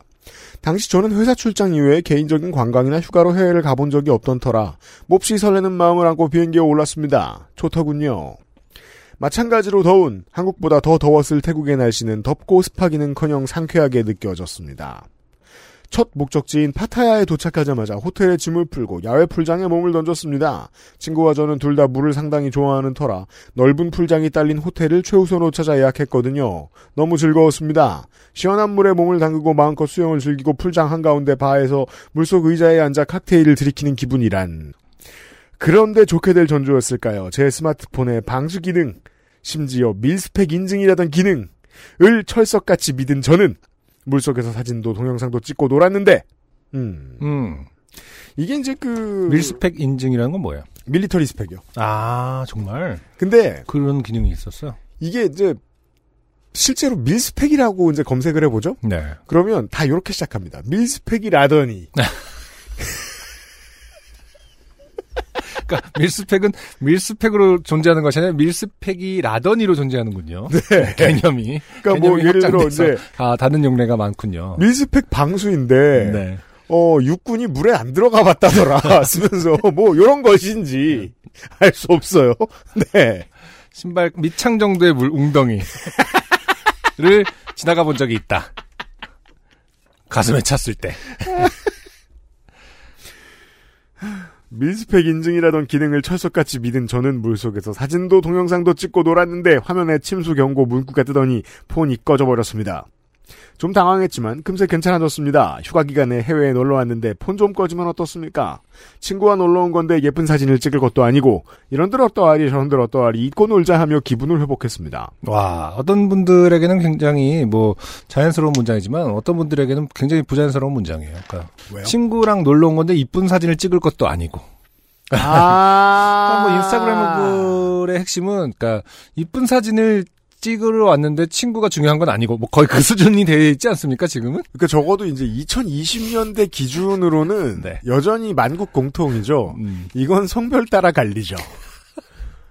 당시 저는 회사 출장 이외에 개인적인 관광이나 휴가로 해외를 가본 적이 없던 터라 몹시 설레는 마음을 안고 비행기에 올랐습니다. 좋더군요. 마찬가지로 더운 한국보다 더 더웠을 태국의 날씨는 덥고 습하기는커녕 상쾌하게 느껴졌습니다. 첫 목적지인 파타야에 도착하자마자 호텔에 짐을 풀고 야외 풀장에 몸을 던졌습니다. 친구와 저는 둘 다 물을 상당히 좋아하는 터라 넓은 풀장이 딸린 호텔을 최우선으로 찾아 예약했거든요. 너무 즐거웠습니다. 시원한 물에 몸을 담그고 마음껏 수영을 즐기고 풀장 한가운데 바에서 물속 의자에 앉아 칵테일을 들이키는 기분이란. 그런데 좋게 될 전조였을까요? 제 스마트폰의 방수 기능, 심지어 밀스펙 인증이라던 기능을 철석같이 믿은 저는 물속에서 사진도 동영상도 찍고 놀았는데, 음, 음. 이게 이제 그 밀스펙 인증이라는 건 뭐예요? 밀리터리 스펙이요. 아 정말. 근데 그런 기능이 있었어요. 이게 이제 실제로 밀스펙이라고 이제 검색을 해보죠. 네. 그러면 다 이렇게 시작합니다. 밀스펙이라더니. 그러니까 밀스펙은 밀스펙으로 존재하는 것이 아니라 밀스펙이 라더니로 존재하는군요. 네. 개념이. 그러니까 개념이 뭐 예를 들어 이제 아, 다른 용례가 많군요. 밀스펙 방수인데 네. 어 육군이 물에 안 들어가 봤다더라 쓰면서 뭐 이런 것인지 알 수 없어요. 네. 신발 밑창 정도의 물 웅덩이를 지나가 본 적이 있다. 가슴에 찼을 때. 밀스펙 인증이라던 기능을 철석같이 믿은 저는 물속에서 사진도 동영상도 찍고 놀았는데 화면에 침수 경고 문구가 뜨더니 폰이 꺼져버렸습니다. 좀 당황했지만 금세 괜찮아졌습니다. 휴가 기간에 해외에 놀러왔는데 폰 좀 꺼지면 어떻습니까? 친구와 놀러온 건데 예쁜 사진을 찍을 것도 아니고 이런들 어떠하리 저런들 어떠하리 잊고 놀자 하며 기분을 회복했습니다. 와, 어떤 분들에게는 굉장히 뭐 자연스러운 문장이지만 어떤 분들에게는 굉장히 부자연스러운 문장이에요. 그러니까 왜요? 친구랑 놀러온 건데 이쁜 사진을 찍을 것도 아니고. 아, 뭐 인스타그램 글의 핵심은 그러니까 이쁜 사진을 찍으러 왔는데 친구가 중요한 건 아니고 뭐 거의 그 수준이 되어 있지 않습니까 지금은? 그러니까 적어도 이제 이천이십 년대 기준으로는 네. 여전히 만국 공통이죠. 음. 이건 성별 따라 갈리죠.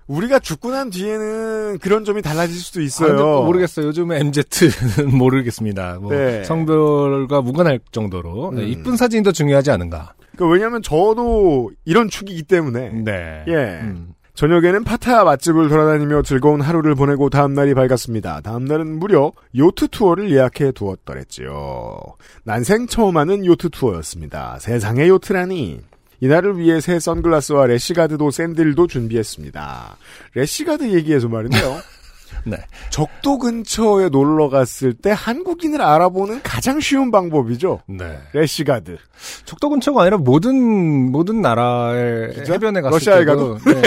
우리가 죽고 난 뒤에는 그런 점이 달라질 수도 있어요. 아, 모르겠어요. 요즘 엠지는 모르겠습니다. 뭐 네. 성별과 무관할 정도로 음. 네, 이쁜 사진이 더 중요하지 않은가. 그러니까 왜냐하면 저도 이런 축이기 때문에 네. 예. 음. 저녁에는 파타야 맛집을 돌아다니며 즐거운 하루를 보내고 다음날이 밝았습니다. 다음날은 무려 요트 투어를 예약해 두었더랬지요. 난생 처음 하는 요트 투어였습니다. 세상에 요트라니. 이날을 위해 새 선글라스와 래시가드도 샌들도 준비했습니다. 래시가드 얘기해서 말인데요. 네. 적도 근처에 놀러 갔을 때 한국인을 알아보는 가장 쉬운 방법이죠. 네. 래시가드. 적도 근처가 아니라 모든 모든 나라의 그죠? 해변에 갔을 러시아에 때도. 가도? 네.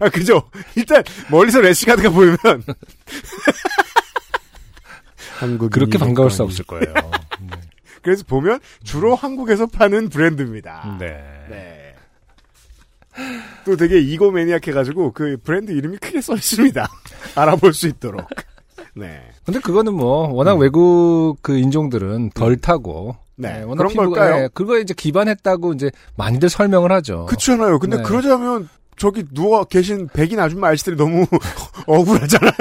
아, 그죠. 일단 멀리서 래시가드가 보이면 한국인 그렇게 반가울 수 없을 거예요. 네. 그래서 보면 주로 한국에서 파는 브랜드입니다. 네. 네. 또 되게 이거 매니악해가지고 그 브랜드 이름이 크게 써 있습니다. 알아볼 수 있도록. 네. 근데 그거는 뭐 워낙 음. 외국 그 인종들은 덜 타고. 네. 네. 워낙 그런 피부가, 걸까요? 네. 그거에 이제 기반했다고 이제 많이들 설명을 하죠. 그렇잖아요. 근데 네. 그러자면. 저기 누워 계신 백인 아줌마 아저씨들이 너무 억울하잖아요.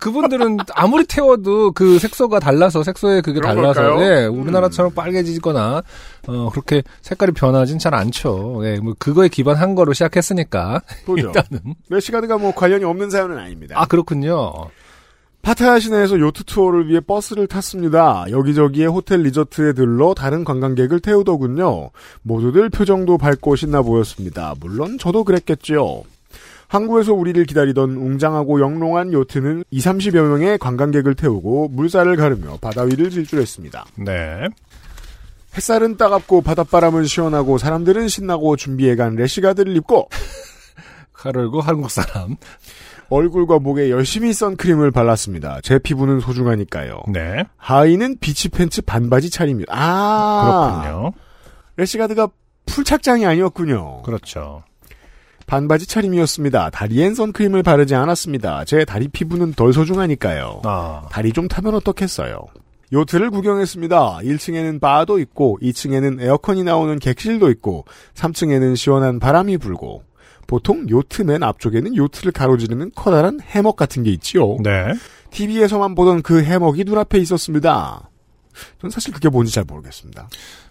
그분들은 아무리 태워도 그 색소가 달라서 색소에 그게 달라서 네, 우리나라처럼 음. 빨개지거나 어, 그렇게 색깔이 변하진 잘 않죠. 네, 뭐 그거에 기반한 거로 시작했으니까 보죠. 일단은 래시가드가 뭐 관련이 없는 사연은 아닙니다. 아 그렇군요. 파타야 시내에서 요트 투어를 위해 버스를 탔습니다. 여기저기에 호텔 리조트에 들러 다른 관광객을 태우더군요. 모두들 표정도 밝고 신나 보였습니다. 물론 저도 그랬겠죠. 항구에서 우리를 기다리던 웅장하고 영롱한 요트는 이삼십여 명의 관광객을 태우고 물살을 가르며 바다 위를 질주했습니다. 네. 햇살은 따갑고 바닷바람은 시원하고 사람들은 신나고 준비해간 래시가드를 입고 가르고 한국 사람 얼굴과 목에 열심히 선크림을 발랐습니다. 제 피부는 소중하니까요. 네. 하의는 비치 팬츠 반바지 차림입니다. 아. 그렇군요. 래시가드가 풀착장이 아니었군요. 그렇죠. 반바지 차림이었습니다. 다리엔 선크림을 바르지 않았습니다. 제 다리 피부는 덜 소중하니까요. 아. 다리 좀 타면 어떻겠어요. 요트를 구경했습니다. 일 층에는 바도 있고 이 층에는 에어컨이 나오는 객실도 있고 삼 층에는 시원한 바람이 불고 보통 요트 맨 앞쪽에는 요트를 가로지르는 커다란 해먹 같은 게 있지요. 네. 티비에서만 보던 그 해먹이 눈앞에 있었습니다. 전 사실 그게 뭔지 잘 모르겠습니다.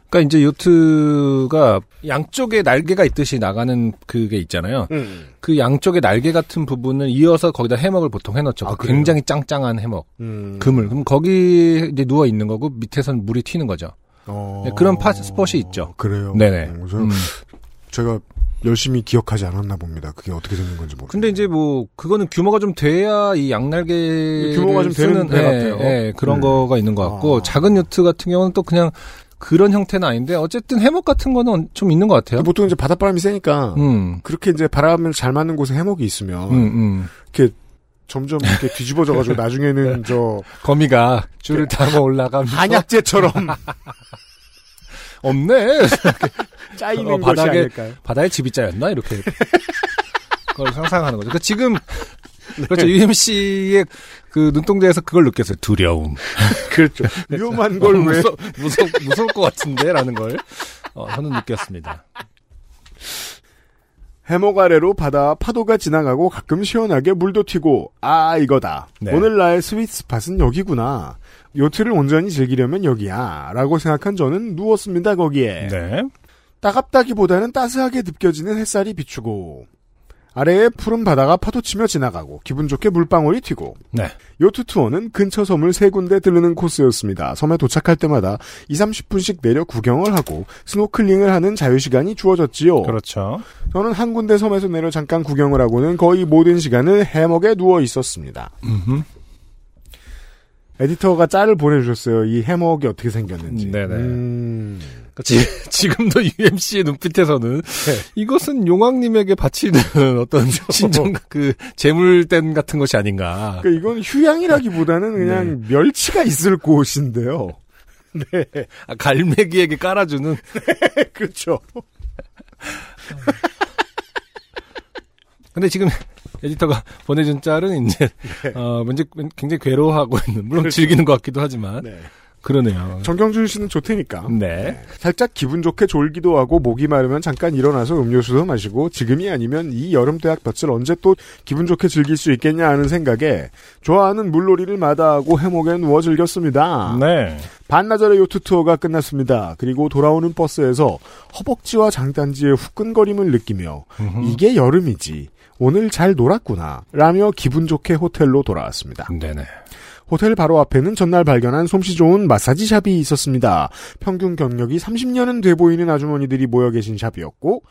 그러니까 이제 요트가 양쪽에 날개가 있듯이 나가는 그게 있잖아요. 음. 그 양쪽에 날개 같은 부분을 이어서 거기다 해먹을 보통 해놓죠. 아, 굉장히 짱짱한 해먹, 음. 그물. 그럼 거기 이제 누워 있는 거고 밑에선 물이 튀는 거죠. 어... 네, 그런 파, 스폿이 있죠. 그래요. 네네. 음, 저는, 음. 제가 열심히 기억하지 않았나 봅니다. 그게 어떻게 생긴 건지 모르겠어요. 근데 이제 뭐 그거는 규모가 좀 돼야 이 양날개 규모가 좀 되는 배 같아요. 예, 예, 그런 음. 거가 있는 것 같고 아. 작은 요트 같은 경우는 또 그냥 그런 형태는 아닌데 어쨌든 해먹 같은 거는 좀 있는 것 같아요. 보통 이제 바닷바람이 세니까 음. 그렇게 이제 바람을 잘 맞는 곳에 해먹이 있으면 음, 음. 이렇게 점점 이렇게 뒤집어져가지고 나중에는 저 거미가 줄을 타고 올라가면서 한약재처럼. 없네. 짜이는 어, 바닥에, 것이 아닐까요? 바다에 집이 짜였나? 이렇게. 그걸 상상하는 거죠. 그러니까 지금, 네. 그렇죠. 유엠씨의 그 눈동자에서 그걸 느꼈어요. 두려움. 그렇죠. 위험한 걸 어, 왜. 무서, 무서, 무서울 것 같은데? 라는 걸 어, 저는 느꼈습니다. 해목 아래로 바다 파도가 지나가고 가끔 시원하게 물도 튀고, 아, 이거다. 네. 오늘 나의 스윗 스팟은 여기구나. 요트를 온전히 즐기려면 여기야. 라고 생각한 저는 누웠습니다, 거기에. 네. 따갑다기보다는 따스하게 느껴지는 햇살이 비추고 아래에 푸른 바다가 파도치며 지나가고 기분 좋게 물방울이 튀고 네. 요트 투어는 근처 섬을 세 군데 들르는 코스였습니다. 섬에 도착할 때마다 이삼십 분씩 내려 구경을 하고 스노클링을 하는 자유시간이 주어졌지요. 그렇죠. 저는 한 군데 섬에서 내려 잠깐 구경을 하고는 거의 모든 시간을 해먹에 누워 있었습니다. 음흠. 에디터가 짤을 보내주셨어요. 이 해먹이 어떻게 생겼는지. 네네. 음... 지, 지금도 유엠씨의 눈빛에서는 네. 이것은 용왕님에게 바치는 어떤 신전 그 재물된 같은 것이 아닌가. 그러니까 이건 휴양이라기보다는 그냥 네. 멸치가 있을 곳인데요. 네. 아, 갈매기에게 깔아주는. 네, 그렇죠. 근데 지금 에디터가 보내준 짤은 이제 네. 어, 굉장히 괴로워하고 있는 물론 그렇죠. 즐기는 것 같기도 하지만. 네. 그러네요. 정경준 씨는 좋테니까. 네. 살짝 기분 좋게 졸기도 하고 목이 마르면 잠깐 일어나서 음료수도 마시고 지금이 아니면 이 여름 대학 볕을 언제 또 기분 좋게 즐길 수 있겠냐 하는 생각에 좋아하는 물놀이를 마다하고 해목에 누워 즐겼습니다. 네. 반나절의 요트 투어가 끝났습니다. 그리고 돌아오는 버스에서 허벅지와 장단지의 후끈거림을 느끼며 으흠. 이게 여름이지. 오늘 잘 놀았구나. 라며 기분 좋게 호텔로 돌아왔습니다. 네네. 호텔 바로 앞에는 전날 발견한 솜씨 좋은 마사지 샵이 있었습니다. 평균 경력이 삼십 년은 돼 보이는 아주머니들이 모여 계신 샵이었고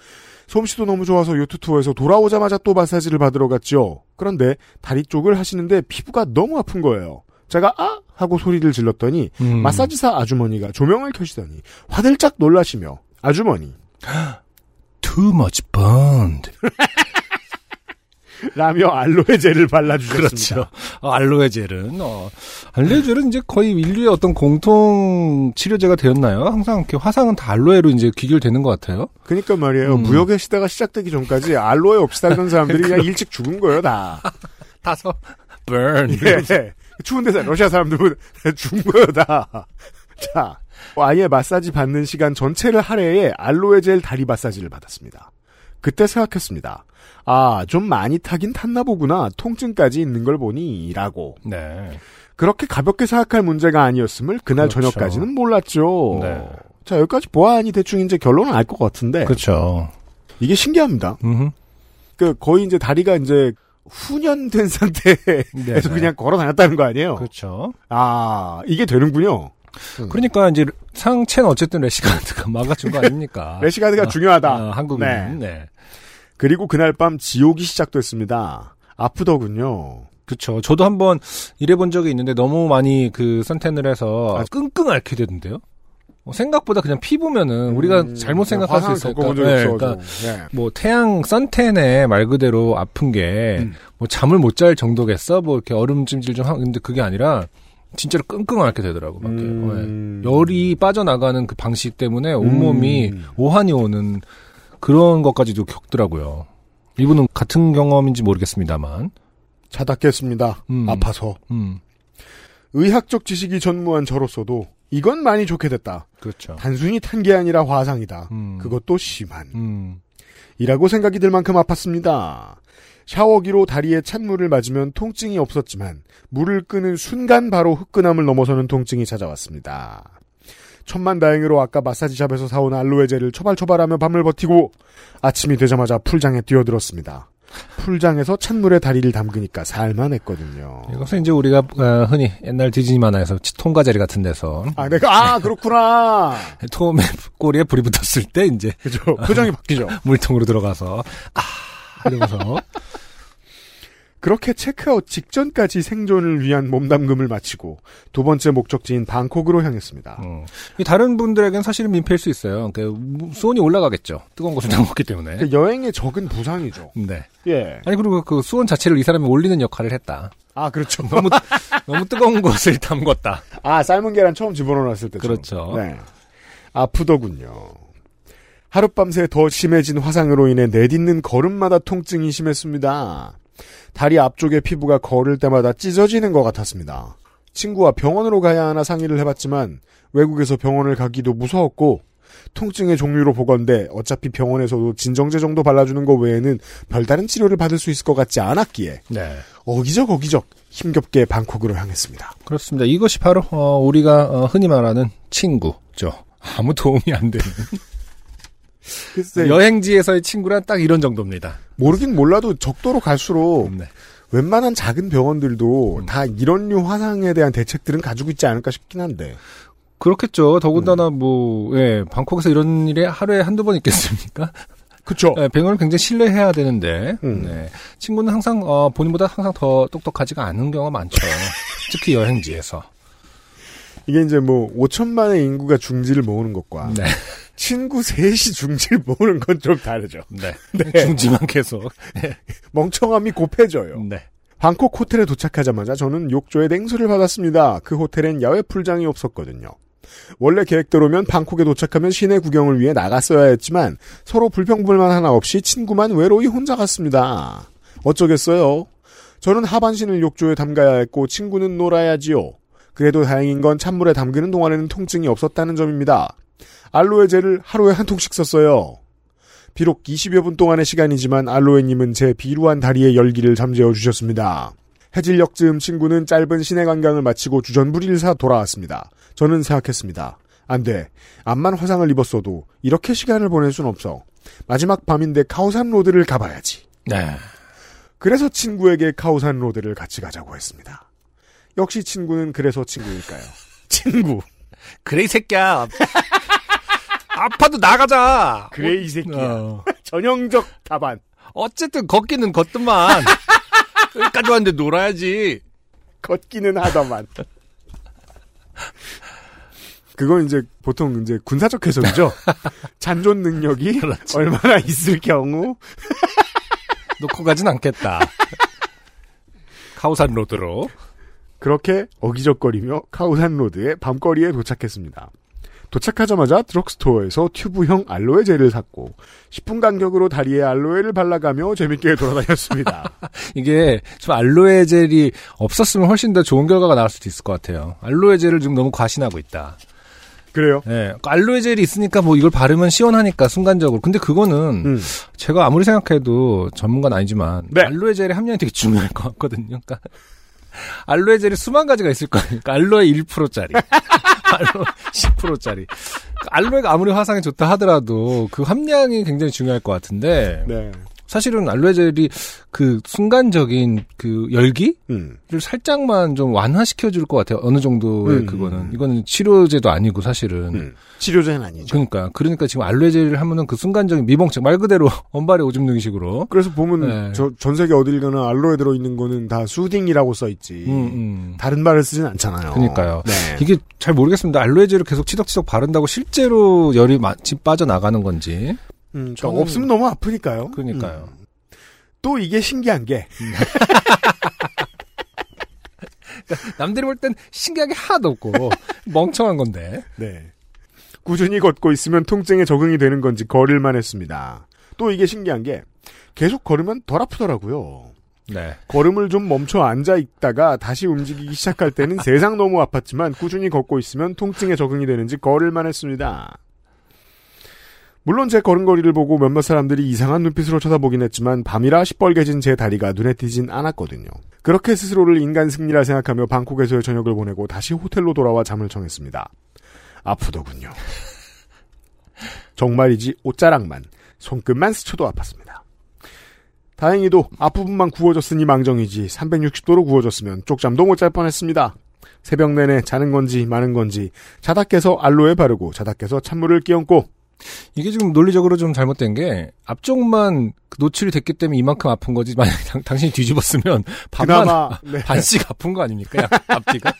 솜씨도 너무 좋아서 요트 투어에서 돌아오자마자 또 마사지를 받으러 갔죠. 그런데 다리 쪽을 하시는데 피부가 너무 아픈 거예요. 제가 아! 하고 소리를 질렀더니 음. 마사지사 아주머니가 조명을 켜시더니 화들짝 놀라시며 아주머니 Too much burned 라며 알로에젤을 발라주셨습니다. 그렇죠. 알로에젤은 어, 알로에젤은 이제 거의 인류의 어떤 공통 치료제가 되었나요? 항상 이렇게 화상은 다 알로에로 이제 귀결되는 것 같아요. 그러니까 말이에요. 음. 무역의 시대가 시작되기 전까지 알로에 없이 살던 사람들이 그냥 일찍 죽은 거예요, 다. 다서 burn. 예, 예. 추운데 러시아 사람들 죽은 거예요, 다. 자, 아예 마사지 받는 시간 전체를 할애해 알로에젤 다리 마사지를 받았습니다. 그때 생각했습니다. 아, 좀 많이 타긴 탔나 보구나. 통증까지 있는 걸 보니 라고. 네. 그렇게 가볍게 생각할 문제가 아니었음을 그날 그렇죠. 저녁까지는 몰랐죠. 네. 자, 여기까지 보아하니 대충 이제 결론은 알 것 같은데. 그렇죠. 이게 신기합니다. 음흠. 그 거의 이제 다리가 이제 훈연된 상태에서 네네. 그냥 걸어 다녔다는 거 아니에요? 그렇죠. 아, 이게 되는군요. 그러니까 이제 상체는 어쨌든 래시가드가 막아준 거 아닙니까? 래시가드가 아, 중요하다. 아, 한국인. 네. 네. 그리고 그날 밤 지옥이 시작됐습니다. 아프더군요. 그렇죠. 저도 한번 일해본 적이 있는데 너무 많이 그 선탠을 해서 끙끙 앓게 되던데요. 생각보다 그냥 피부면은 음, 우리가 잘못 생각할 수 있으니까, 네, 그러니까 네. 뭐 태양 선탠에 말 그대로 아픈 게 뭐 음. 잠을 못 잘 정도겠어? 뭐 이렇게 얼음찜질 좀 하고 근데 그게 아니라. 진짜로 끙끙 앓게 되더라고, 밖에. 음... 네. 열이 빠져나가는 그 방식 때문에 온몸이 음... 오한이 오는 그런 것까지도 겪더라고요. 이분은 같은 경험인지 모르겠습니다만. 찾았겠습니다. 음. 아파서. 음. 의학적 지식이 전무한 저로서도 이건 많이 좋게 됐다. 그렇죠. 단순히 탄 게 아니라 화상이다. 음. 그것도 심한. 음. 이라고 생각이 들 만큼 아팠습니다. 샤워기로 다리에 찬물을 맞으면 통증이 없었지만 물을 끄는 순간 바로 후끈함을 넘어서는 통증이 찾아왔습니다. 천만다행으로 아까 마사지샵에서 사온 알로에젤을 초발초발하며 밤을 버티고 아침이 되자마자 풀장에 뛰어들었습니다. 풀장에서 찬물에 다리를 담그니까 살만했거든요. 이것은 이제 우리가 흔히 옛날 디즈니 만화에서 통과자리 같은 데서 아 내가 아 그렇구나 톰의 꼬리에 불이 붙었을 때 이제 그죠 표정이 바뀌죠. 물통으로 들어가서 아 이러면서 그렇게 체크아웃 직전까지 생존을 위한 몸담금을 마치고 두 번째 목적지인 방콕으로 향했습니다. 음. 다른 분들에겐 사실은 민폐일 수 있어요. 그러니까 수온이 올라가겠죠. 뜨거운 것을 다 먹기 때문에. 그러니까 여행의 적은 부상이죠. 네. 예. 아니 그리고 그 수온 자체를 이 사람이 올리는 역할을 했다. 아 그렇죠. 너무 너무 뜨거운 것을 담궜다. 아 삶은 계란 처음 집어넣었을 때. 그렇죠. 네. 아프더군요. 하룻밤새 더 심해진 화상으로 인해 내딛는 걸음마다 통증이 심했습니다. 다리 앞쪽의 피부가 걸을 때마다 찢어지는 것 같았습니다. 친구와 병원으로 가야 하나 상의를 해봤지만 외국에서 병원을 가기도 무서웠고 통증의 종류로 보건대 어차피 병원에서도 진정제 정도 발라주는 것 외에는 별다른 치료를 받을 수 있을 것 같지 않았기에 네. 어기적 어기적 힘겹게 방콕으로 향했습니다. 그렇습니다. 이것이 바로 어, 우리가 어, 흔히 말하는 친구죠. 아무 도움이 안 되는 글쎄, 여행지에서의 친구란 딱 이런 정도입니다. 모르긴 몰라도 적도로 갈수록 네. 웬만한 작은 병원들도 음. 다 이런 류 화상에 대한 대책들은 가지고 있지 않을까 싶긴 한데 그렇겠죠. 더군다나 음. 뭐 예, 방콕에서 이런 일이 하루에 한두 번 있겠습니까? 그렇죠. 예, 병원을 굉장히 신뢰해야 되는데 음. 네. 친구는 항상 어, 본인보다 항상 더 똑똑하지가 않은 경우가 많죠. 특히 여행지에서. 이게 이제 뭐 오천만의 인구가 중지를 모으는 것과 네. 친구 셋이 중지를 모으는 건 좀 다르죠. 네. 네. 중지만 계속. 네. 멍청함이 곱해져요. 네. 방콕 호텔에 도착하자마자 저는 욕조에 냉수를 받았습니다. 그 호텔엔 야외 풀장이 없었거든요. 원래 계획대로면 방콕에 도착하면 시내 구경을 위해 나갔어야 했지만 서로 불평불만 하나 없이 친구만 외로이 혼자 갔습니다. 어쩌겠어요? 저는 하반신을 욕조에 담가야 했고 친구는 놀아야지요. 그래도 다행인 건 찬물에 담그는 동안에는 통증이 없었다는 점입니다. 알로에 젤을 하루에 한 통씩 썼어요. 비록 이십여 분 동안의 시간이지만 알로에님은 제 비루한 다리의 열기를 잠재워 주셨습니다. 해질녘쯤 친구는 짧은 시내 관광을 마치고 주전부리를 사 돌아왔습니다. 저는 생각했습니다. 안 돼. 암만 화상을 입었어도 이렇게 시간을 보낼 순 없어. 마지막 밤인데 카오산 로드를 가봐야지. 네. 그래서 친구에게 카오산 로드를 같이 가자고 했습니다. 역시 친구는 그래서 친구일까요? 친구. 그래 이 새끼야. 아파도 나가자. 그래 이 새끼야. 어. 전형적 답안. 어쨌든 걷기는 걷더만. 여기까지 왔는데 놀아야지. 걷기는 하더만. 그건 이제 보통 이제 군사적 해석이죠. 잔존 능력이 그렇지. 얼마나 있을 경우 놓고 가진 않겠다. 카오산 로드로. 그렇게 어기적거리며 카오산 로드의 밤거리에 도착했습니다. 도착하자마자 드럭스토어에서 튜브형 알로에 젤을 샀고 십 분 간격으로 다리에 알로에를 발라가며 재밌게 돌아다녔습니다. 이게 좀 알로에 젤이 없었으면 훨씬 더 좋은 결과가 나올 수도 있을 것 같아요. 알로에 젤을 지금 너무 과신하고 있다. 그래요? 네, 알로에 젤이 있으니까 뭐 이걸 바르면 시원하니까 순간적으로. 근데 그거는 음. 제가 아무리 생각해도 전문가는 아니지만 네. 알로에 젤의 함량이 되게 중요할 것 같거든요. 그러니까 알로에 젤이 수만 가지가 있을 거니까 알로에 일 퍼센트짜리. 알로에 십 퍼센트짜리. 알로에가 아무리 화상에 좋다 하더라도 그 함량이 굉장히 중요할 것 같은데 네. 사실은 알로에 젤이 그 순간적인 그 열기를 음. 살짝만 좀 완화시켜 줄 것 같아요. 어느 정도의 음. 그거는. 이거는 치료제도 아니고 사실은. 음. 치료제는 아니죠. 그러니까. 그러니까 지금 알로에 젤을 하면은 그 순간적인 미봉책 말 그대로 언발에 오줌 누기 식으로. 그래서 보면 네. 저, 전 세계 어딜 가나 알로에 들어있는 거는 다 수딩이라고 써있지. 음, 음. 다른 말을 쓰진 않잖아요. 그러니까요. 네. 이게 잘 모르겠습니다. 알로에 젤을 계속 치덕치덕 바른다고 실제로 열이 마치 빠져나가는 건지. 음, 저 저는... 없으면 너무 아프니까요. 그러니까요. 음. 또 이게 신기한 게 남들이 볼 땐 신기한 게 하나도 없고 멍청한 건데. 네. 꾸준히 걷고 있으면 통증에 적응이 되는 건지 걸을만 했습니다. 또 이게 신기한 게 계속 걸으면 덜 아프더라고요. 네. 걸음을 좀 멈춰 앉아 있다가 다시 움직이기 시작할 때는 세상 너무 아팠지만 꾸준히 걷고 있으면 통증에 적응이 되는지 걸을만 했습니다. 물론 제 걸음걸이를 보고 몇몇 사람들이 이상한 눈빛으로 쳐다보긴 했지만 밤이라 시뻘개진 제 다리가 눈에 띄진 않았거든요. 그렇게 스스로를 인간 승리라 생각하며 방콕에서의 저녁을 보내고 다시 호텔로 돌아와 잠을 청했습니다. 아프더군요. 정말이지 옷자락만, 손끝만 스쳐도 아팠습니다. 다행히도 앞부분만 구워졌으니 망정이지 삼백육십 도로 구워졌으면 쪽잠도 못 잘 뻔했습니다. 새벽 내내 자는 건지 마는 건지 자다 깨서 알로에 바르고 자다 깨서 찬물을 끼얹고 이게 지금 논리적으로 좀 잘못된 게 앞쪽만 노출이 됐기 때문에 이만큼 아픈 거지 만약에 당, 당신이 뒤집었으면 반만 그나마, 네. 반씩 아픈 거 아닙니까? 앞뒤가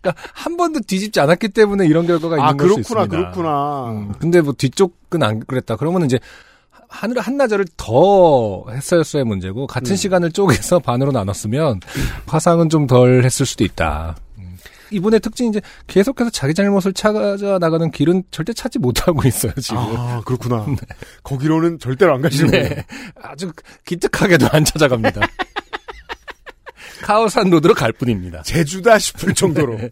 그러니까 한 번도 뒤집지 않았기 때문에 이런 결과가 있는 아, 걸 수 있습니다. 아 그렇구나 그렇구나. 음, 근데 뭐 뒤쪽은 안 그랬다. 그러면 이제 한, 한나절을 더 했었어야 문제고 같은 음. 시간을 쪼개서 반으로 나눴으면 화상은 좀 덜 했을 수도 있다. 이분의 특징이 이제 계속해서 자기 잘못을 찾아 나가는 길은 절대 찾지 못하고 있어요, 지금. 아, 그렇구나. 네. 거기로는 절대로 안 가시는군요. 네. 아주 기특하게도 안 찾아갑니다. 카오산 로드로 갈 뿐입니다. 제주다 싶을 정도로. 네.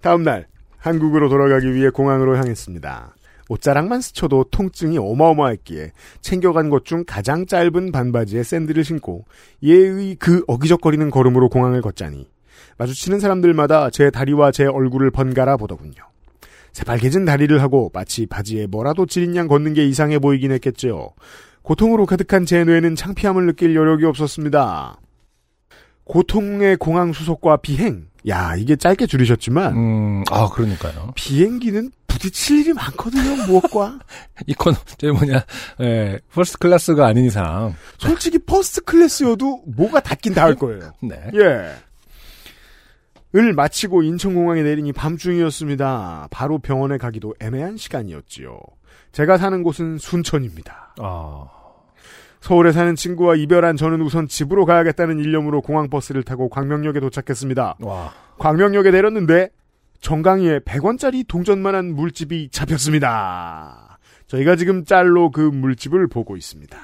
다음 날, 한국으로 돌아가기 위해 공항으로 향했습니다. 옷자락만 스쳐도 통증이 어마어마했기에 챙겨간 것 중 가장 짧은 반바지에 샌들을 신고 예의 그 어기적거리는 걸음으로 공항을 걷자니 마주치는 사람들마다 제 다리와 제 얼굴을 번갈아 보더군요. 새빨개진 다리를 하고 마치 바지에 뭐라도 지린 양 걷는 게 이상해 보이긴 했겠지요. 고통으로 가득한 제 뇌는 창피함을 느낄 여력이 없었습니다. 고통의 공항 수속과 비행. 야, 이게 짧게 줄이셨지만. 음, 아, 그러니까요. 비행기는 부딪힐 일이 많거든요, 무엇과. 이 코너, 저기 뭐냐, 예, 퍼스트 클래스가 아닌 이상. 솔직히 퍼스트 클래스여도 뭐가 닿긴 닿을 거예요. 네. 예. 을 마치고 인천공항에 내리니 밤중이었습니다. 바로 병원에 가기도 애매한 시간이었지요. 제가 사는 곳은 순천입니다. 아... 서울에 사는 친구와 이별한 저는 우선 집으로 가야겠다는 일념으로 공항버스를 타고 광명역에 도착했습니다. 와... 광명역에 내렸는데 정강이에 백 원짜리 동전만한 물집이 잡혔습니다. 저희가 지금 짤로 그 물집을 보고 있습니다.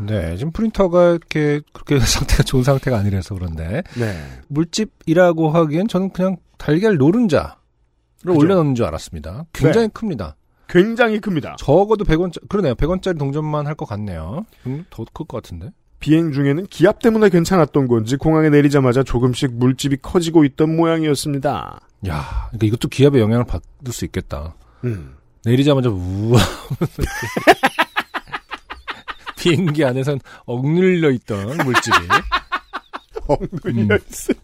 네, 지금 프린터가 이렇게 그렇게 상태가 좋은 상태가 아니라서 그런데 네. 물집이라고 하기엔 저는 그냥 달걀 노른자를 그죠? 올려놓는 줄 알았습니다. 굉장히 네. 큽니다. 굉장히 큽니다. 적어도 백 원짜리 그러네요. 백 원짜리 동전만 할 것 같네요. 음, 더 클 것 같은데. 비행 중에는 기압 때문에 괜찮았던 건지 공항에 내리자마자 조금씩 물집이 커지고 있던 모양이었습니다. 야, 그러니까 이것도 기압의 영향을 받을 수 있겠다. 음. 내리자마자 우와. 비행기 안에선 억눌려 있던 물집이 억눌려 있어.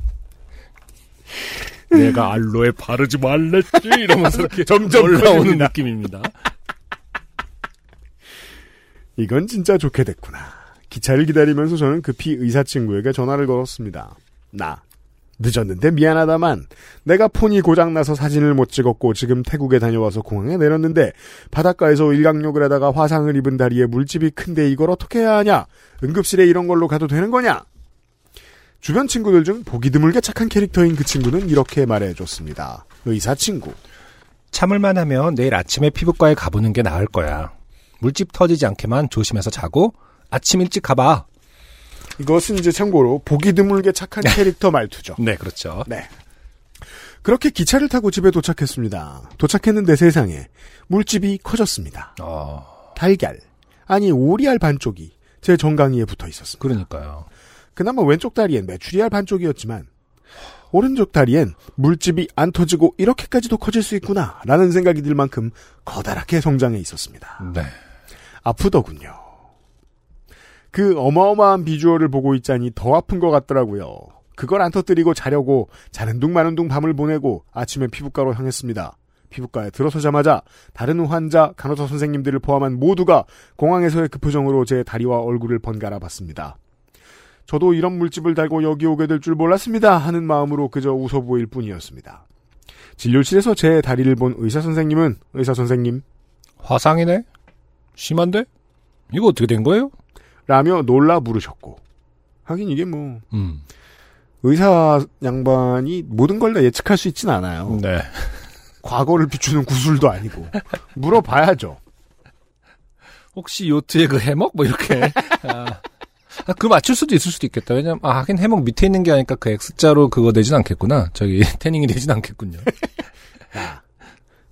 음. 내가 알로에 바르지 말랬지 이러면서 이렇게 점점 올라오는 느낌입니다. 이건 진짜 좋게 됐구나. 기차를 기다리면서 저는 급히 의사 친구에게 전화를 걸었습니다. 나 늦었는데 미안하다만 내가 폰이 고장나서 사진을 못 찍었고 지금 태국에 다녀와서 공항에 내렸는데 바닷가에서 일광욕을 하다가 화상을 입은 다리에 물집이 큰데 이걸 어떻게 해야 하냐? 응급실에 이런 걸로 가도 되는 거냐? 주변 친구들 중 보기 드물게 착한 캐릭터인 그 친구는 이렇게 말해줬습니다. 의사 친구. 참을만 하면 내일 아침에 피부과에 가보는 게 나을 거야. 물집 터지지 않게만 조심해서 자고 아침 일찍 가봐. 이것은 이제 참고로 보기 드물게 착한 캐릭터 말투죠. 네, 그렇죠. 네. 그렇게 기차를 타고 집에 도착했습니다. 도착했는데 세상에 물집이 커졌습니다. 어... 달걀, 아니 오리알 반쪽이 제 정강이에 붙어 있었습니다. 그러니까요. 그나마 왼쪽 다리엔 메추리알 반쪽이었지만 오른쪽 다리엔 물집이 안 터지고 이렇게까지도 커질 수 있구나라는 생각이 들 만큼 커다랗게 성장해 있었습니다. 네. 아프더군요. 그 어마어마한 비주얼을 보고 있자니 더 아픈 것 같더라고요. 그걸 안 터뜨리고 자려고 자는 둥 마는 둥 밤을 보내고 아침에 피부과로 향했습니다. 피부과에 들어서자마자 다른 환자, 간호사 선생님들을 포함한 모두가 공항에서의 그 표정으로 제 다리와 얼굴을 번갈아 봤습니다. 저도 이런 물집을 달고 여기 오게 될 줄 몰랐습니다 하는 마음으로 그저 웃어 보일 뿐이었습니다. 진료실에서 제 다리를 본 의사선생님은 의사선생님. 화상이네? 심한데? 이거 어떻게 된 거예요? 라며 놀라 물으셨고. 하긴 이게 뭐 음. 의사 양반이 모든 걸 다 예측할 수 있진 않아요. 네. 과거를 비추는 구술도 아니고 물어봐야죠. 혹시 요트의 그 해먹? 뭐 이렇게. 아. 아, 그 맞출 수도 있을 수도 있겠다. 왜냐면 아, 하긴 해먹 밑에 있는 게 아니까 그 X자로 그거 되진 않겠구나. 저기 태닝이 되진 않겠군요.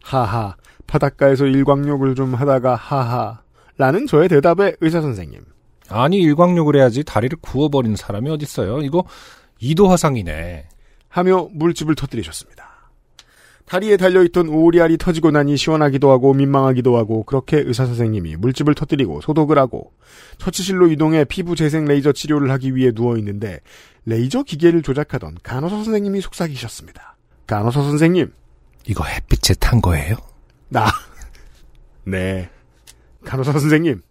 하하. 바닷가에서 일광욕을 좀 하다가 하하. 라는 저의 대답에 의사선생님. 아니 일광욕을 해야지 다리를 구워버리는 사람이 어딨어요. 이거 이도 화상이네. 하며 물집을 터뜨리셨습니다. 다리에 달려있던 오리알이 터지고 나니 시원하기도 하고 민망하기도 하고 그렇게 의사선생님이 물집을 터뜨리고 소독을 하고 처치실로 이동해 피부 재생 레이저 치료를 하기 위해 누워있는데 레이저 기계를 조작하던 간호사 선생님이 속삭이셨습니다. 간호사 선생님. 이거 햇빛에 탄 거예요? 나. 네. 간호사 선생님.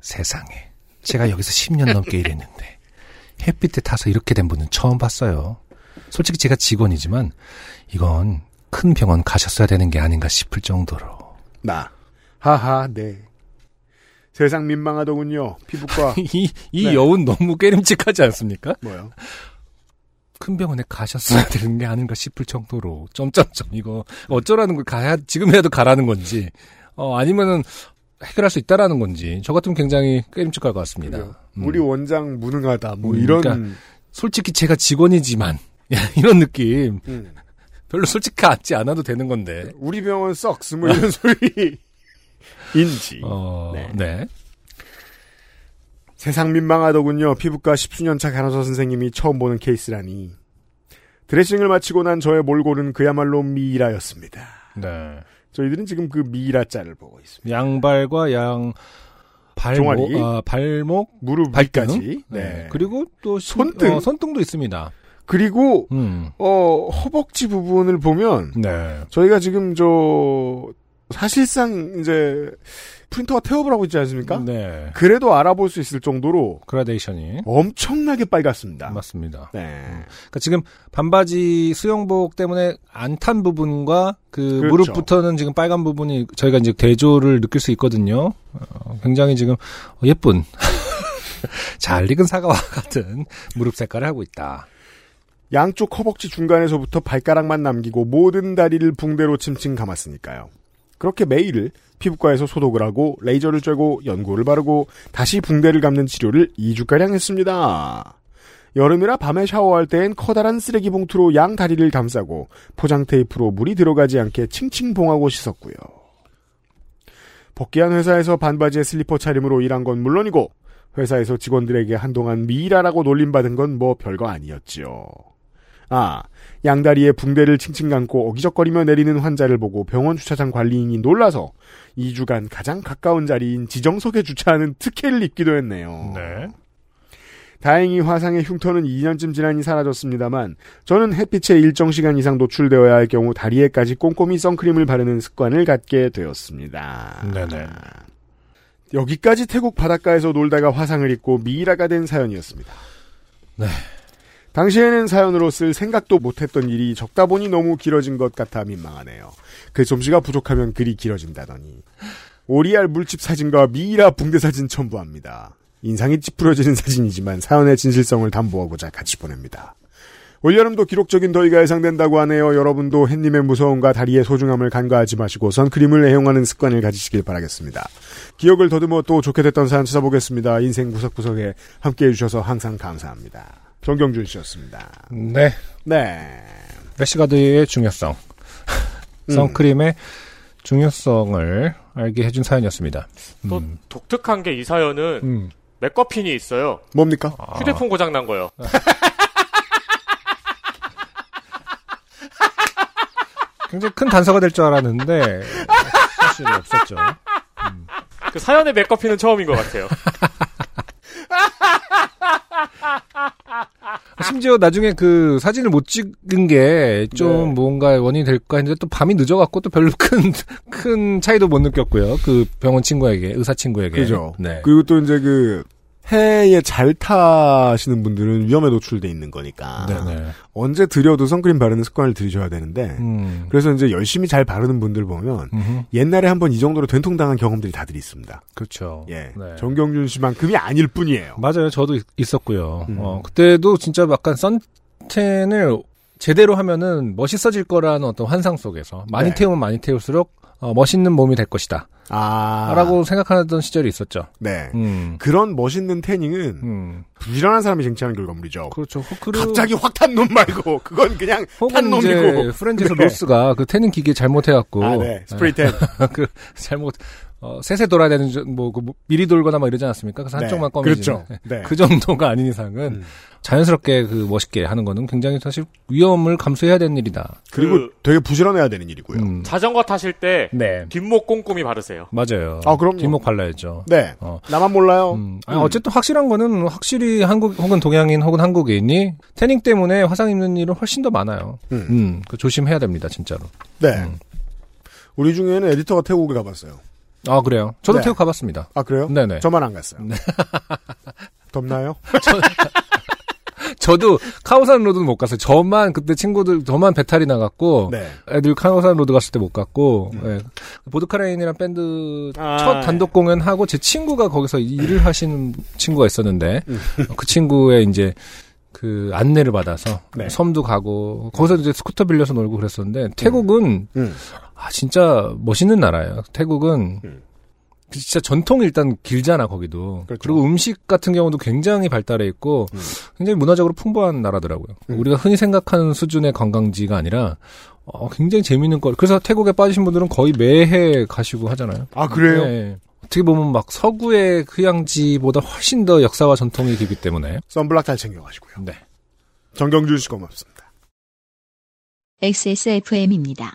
세상에. 제가 여기서 십 년 넘게 일했는데 햇빛에 타서 이렇게 된 분은 처음 봤어요. 솔직히 제가 직원이지만 이건 큰 병원 가셨어야 되는 게 아닌가 싶을 정도로. 나. 하하, 네. 세상 민망하더군요. 피부과. 이, 이 네. 여운 너무 깨림직하지 않습니까? 뭐요? 큰 병원에 가셨어야 되는 게 아닌가 싶을 정도로. 점점점. 이거 어쩌라는 걸 가야, 지금 해도 가라는 건지, 어, 아니면은 해결할 수 있다라는 건지, 저 같으면 굉장히 깨림직할 것 같습니다. 음. 우리 원장 무능하다, 뭐 음, 이런. 그러니까 솔직히 제가 직원이지만, 이런 느낌. 음. 별로 솔직하지 않아도 되는 건데. 우리 병원 썩스 뭐 이런 소리인지. 어, 네. 네. 세상 민망하더군요. 피부과 십수년차 간호사 선생님이 처음 보는 케이스라니. 드레싱을 마치고 난 저의 몰골은 그야말로 미이라였습니다. 네. 저희들은 지금 그 미이라자를 보고 있습니다. 양발과 양 발, 종아리, 모, 아, 발목, 무릎 발까지. 네. 네. 그리고 또 손등, 어, 손등도 있습니다. 그리고 음. 어 허벅지 부분을 보면 네. 저희가 지금 저 사실상 이제 프린터가 태업을 하고 있지 않습니까? 네. 그래도 알아볼 수 있을 정도로 그라데이션이 엄청나게 빨갛습니다. 맞습니다. 네. 음. 그러니까 지금 반바지 수영복 때문에 안 탄 부분과 그 그렇죠. 무릎부터는 지금 빨간 부분이 저희가 이제 대조를 느낄 수 있거든요. 어, 굉장히 지금 예쁜 잘 익은 사과와 같은 무릎 색깔을 하고 있다. 양쪽 허벅지 중간에서부터 발가락만 남기고 모든 다리를 붕대로 침침 감았으니까요. 그렇게 매일 피부과에서 소독을 하고 레이저를 쬐고 연고를 바르고 다시 붕대를 감는 치료를 이 주가량 했습니다. 여름이라 밤에 샤워할 때엔 커다란 쓰레기 봉투로 양 다리를 감싸고 포장 테이프로 물이 들어가지 않게 칭칭 봉하고 씻었고요. 복귀한 회사에서 반바지에 슬리퍼 차림으로 일한 건 물론이고 회사에서 직원들에게 한동안 미이라라고 놀림받은 건 뭐 별거 아니었지요. 아, 양다리에 붕대를 칭칭 감고 어기적거리며 내리는 환자를 보고 병원 주차장 관리인이 놀라서 이 주간 가장 가까운 자리인 지정석에 주차하는 특혜를 입기도 했네요. 네. 다행히 화상의 흉터는 이 년쯤 지나니 사라졌습니다만 저는 햇빛에 일정 시간 이상 노출되어야 할 경우 다리에까지 꼼꼼히 선크림을 바르는 습관을 갖게 되었습니다. 네네. 여기까지 태국 바닷가에서 놀다가 화상을 입고 미이라가 된 사연이었습니다. 네. 당시에는 사연으로 쓸 생각도 못했던 일이 적다 보니 너무 길어진 것 같아 민망하네요. 글솜씨가 부족하면 글이 길어진다더니. 오리알 물집 사진과 미이라 붕대 사진 첨부합니다. 인상이 찌푸려지는 사진이지만 사연의 진실성을 담보하고자 같이 보냅니다. 올여름도 기록적인 더위가 예상된다고 하네요. 여러분도 햇님의 무서움과 다리의 소중함을 간과하지 마시고 선크림을 애용하는 습관을 가지시길 바라겠습니다. 기억을 더듬어 또 좋게 됐던 사연 찾아보겠습니다. 인생 구석구석에 함께해 주셔서 항상 감사합니다. 정경준 씨였습니다. 네. 네. 래시가드의 중요성. 음. 선크림의 중요성을 알게 해준 사연이었습니다. 음. 또 독특한 게 이 사연은 음. 맥거핀이 있어요. 뭡니까? 아. 휴대폰 고장난 거예요. 굉장히 큰 단서가 될 줄 알았는데 사실 없었죠. 음. 그 사연의 맥거핀은 처음인 것 같아요. 심지어 나중에 그 사진을 못 찍은 게 좀 네. 뭔가 원인이 될까 했는데 또 밤이 늦어갖고 또 별로 큰, 큰 차이도 못 느꼈고요. 그 병원 친구에게, 의사 친구에게. 그죠. 네. 그리고 또 이제 그 해에 잘 타시는 분들은 위험에 노출돼 있는 거니까. 네네. 언제 들여도 선크림 바르는 습관을 들이셔야 되는데. 음. 그래서 이제 열심히 잘 바르는 분들 보면 음흠. 옛날에 한번 이 정도로 된통당한 경험들이 다들 있습니다. 그렇죠. 예. 네. 정경준 씨만큼이 아닐 뿐이에요. 맞아요. 저도 있었고요. 음. 어, 그때도 진짜 약간 선탠을 제대로 하면은 멋있어질 거라는 어떤 환상 속에서 많이 네. 태우면 많이 태울수록 어, 멋있는 몸이 될 것이다. 아. 라고 생각하던 시절이 있었죠. 네. 음. 그런 멋있는 태닝은, 음. 부지런한 사람이 쟁취하는 결과물이죠. 그렇죠. 호크루... 갑자기 확 탄 놈 말고, 그건 그냥 탄 놈이고. 프렌즈에서 네. 로스가 그 태닝 기계 잘못해갖고. 아, 네. 스프레이 네. 텐. 그, 잘못, 어, 세세 돌아야 되는, 뭐, 그, 미리 돌거나 막 이러지 않았습니까? 그래서 한쪽만 꺼내지. 그렇죠. 네. 그 정도가 아닌 이상은, 음. 자연스럽게 그 멋있게 하는 거는 굉장히 사실 위험을 감수해야 되는 일이다. 그리고 그... 되게 부지런해야 되는 일이고요. 음. 자전거 타실 때, 네. 뒷목 꼼꼼히 바르세요. 맞아요. 아, 그럼요. 뒷목 발라야죠. 네. 어. 나만 몰라요. 음. 아니, 음. 어쨌든 확실한 거는 확실히 한국 혹은 동양인 혹은 한국인이 태닝 때문에 화상 입는 일은 훨씬 더 많아요. 음. 음. 그 조심해야 됩니다, 진짜로. 네. 음. 우리 중에는 에디터가 태국에 가봤어요. 아, 그래요? 저도 네. 태국 가봤습니다. 아, 그래요? 네네. 저만 안 갔어요. 네. 덥나요? 저, 저도 카오산 로드는 못 갔어요. 저만 그때 친구들 저만 배탈이 나갔고 네. 애들 카오산 로드 갔을 때 못 갔고 음. 예. 보드카레인이랑 밴드 아, 첫 단독 공연하고 제 친구가 거기서 일을 하시는 친구가 있었는데 음. 그 친구의 이제 그 안내를 받아서 네. 섬도 가고 거기서 이제 스쿠터 빌려서 놀고 그랬었는데 태국은 음. 음. 아 진짜 멋있는 나라예요. 태국은 음. 진짜 전통이 일단 길잖아 거기도. 그렇죠. 그리고 음식 같은 경우도 굉장히 발달해 있고 음. 굉장히 문화적으로 풍부한 나라더라고요. 음. 우리가 흔히 생각하는 수준의 관광지가 아니라 어, 굉장히 재미있는 거. 그래서 태국에 빠지신 분들은 거의 매해 가시고 하잖아요. 아 그래요? 네. 어떻게 보면 막 서구의 휴양지보다 훨씬 더 역사와 전통이 깊기 때문에 선블락 잘 챙겨가시고요. 네. 정경준 씨 고맙습니다. 엑스에스에프엠입니다.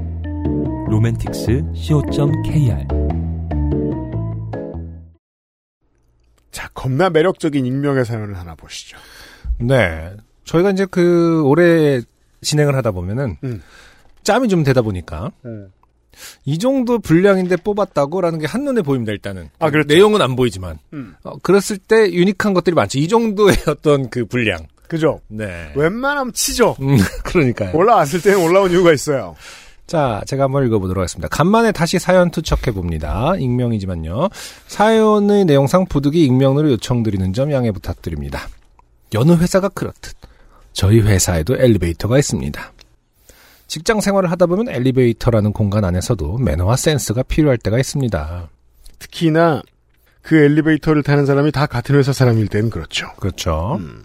로맨틱스 씨오 점 케이알. 자, 겁나 매력적인 익명의 사연을 하나 보시죠. 네. 저희가 이제 그, 올해 진행을 하다 보면은, 음. 짬이 좀 되다 보니까, 음. 이 정도 분량인데 뽑았다고라는 게 한눈에 보입니다, 일단은. 아, 그렇죠. 내용은 안 보이지만. 음. 어, 그랬을 때 유니크한 것들이 많죠. 이 정도의 어떤 그 분량. 그죠? 네. 웬만하면 치죠. 음, 그러니까요. 올라왔을 때는 올라온 이유가 있어요. 자, 제가 한번 읽어보도록 하겠습니다. 간만에 다시 사연 투척해봅니다. 익명이지만요. 사연의 내용상 부득이 익명으로 요청드리는 점 양해 부탁드립니다. 여느 회사가 그렇듯 저희 회사에도 엘리베이터가 있습니다. 직장 생활을 하다 보면 엘리베이터라는 공간 안에서도 매너와 센스가 필요할 때가 있습니다. 특히나 그 엘리베이터를 타는 사람이 다 같은 회사 사람일 때는 그렇죠. 그렇죠. 음.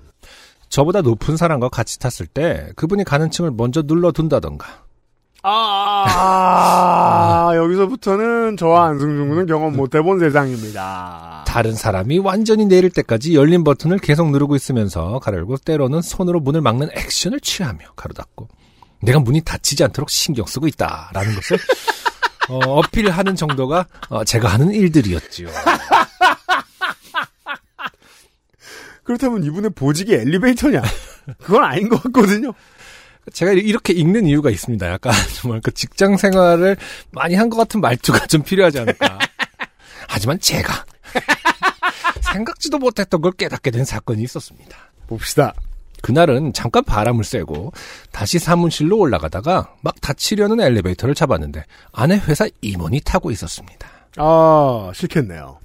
저보다 높은 사람과 같이 탔을 때 그분이 가는 층을 먼저 눌러둔다던가. 아, 아, 여기서부터는 저와 안승준 군은 경험 못 해본 세상입니다. 다른 사람이 완전히 내릴 때까지 열린 버튼을 계속 누르고 있으면서 가로열고 때로는 손으로 문을 막는 액션을 취하며 가로 닫고 내가 문이 닫히지 않도록 신경 쓰고 있다라는 것을 어, 어필하는 정도가 어, 제가 하는 일들이었지요. 그렇다면 이분의 보직이 엘리베이터냐? 그건 아닌 것 같거든요. 제가 이렇게 읽는 이유가 있습니다. 약간 정말 그 직장 생활을 많이 한 것 같은 말투가 좀 필요하지 않을까. 하지만 제가 생각지도 못했던 걸 깨닫게 된 사건이 있었습니다. 봅시다. 그날은 잠깐 바람을 쐬고 다시 사무실로 올라가다가 막 닫히려는 엘리베이터를 잡았는데 안에 회사 임원이 타고 있었습니다. 아, 싫겠네요.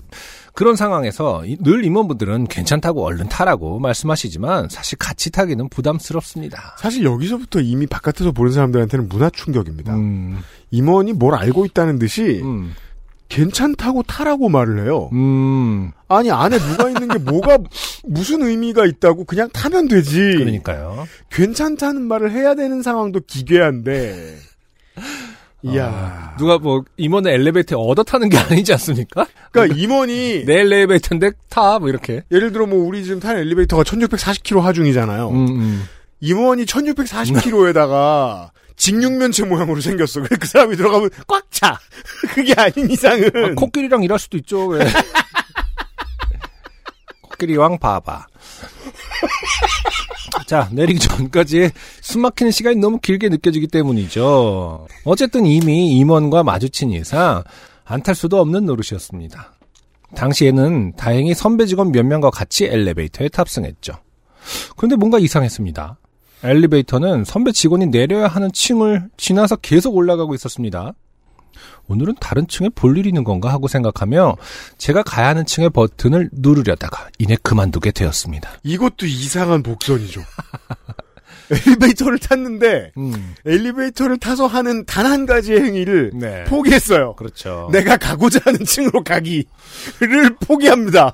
그런 상황에서 늘 임원분들은 괜찮다고 얼른 타라고 말씀하시지만 사실 같이 타기는 부담스럽습니다. 사실 여기서부터 이미 바깥에서 보는 사람들한테는 문화 충격입니다. 음. 임원이 뭘 알고 있다는 듯이 음. 괜찮다고 타라고 말을 해요. 음. 아니 안에 누가 있는 게 뭐가 무슨 의미가 있다고 그냥 타면 되지. 그러니까요. 괜찮다는 말을 해야 되는 상황도 기괴한데. 이야. 어, 누가 뭐, 임원의 엘리베이터에 얻어 타는 게 아니지 않습니까? 그니까 임원이. 내 엘리베이터인데 타, 뭐 이렇게. 예를 들어 뭐, 우리 지금 타는 엘리베이터가 천육백사십 킬로미터 하중이잖아요. 음, 음. 임원이 천육백사십 킬로미터에다가 직육면체 모양으로 생겼어. 그래, 그 사람이 들어가면 꽉 차! 그게 아닌 이상은. 아, 코끼리랑 일할 수도 있죠, 왜. 코끼리왕 봐봐. 자, 내리기 전까지 숨 막히는 시간이 너무 길게 느껴지기 때문이죠. 어쨌든 이미 임원과 마주친 이상 안 탈 수도 없는 노릇이었습니다. 당시에는 다행히 선배 직원 몇 명과 같이 엘리베이터에 탑승했죠. 그런데 뭔가 이상했습니다. 엘리베이터는 선배 직원이 내려야 하는 층을 지나서 계속 올라가고 있었습니다. 오늘은 다른 층에 볼 일이 있는 건가 하고 생각하며 제가 가야 하는 층의 버튼을 누르려다가 이내 그만두게 되었습니다. 이것도 이상한 복선이죠. 엘리베이터를 탔는데 음. 엘리베이터를 타서 하는 단 한 가지의 행위를 네. 포기했어요. 그렇죠. 내가 가고자 하는 층으로 가기를 포기합니다.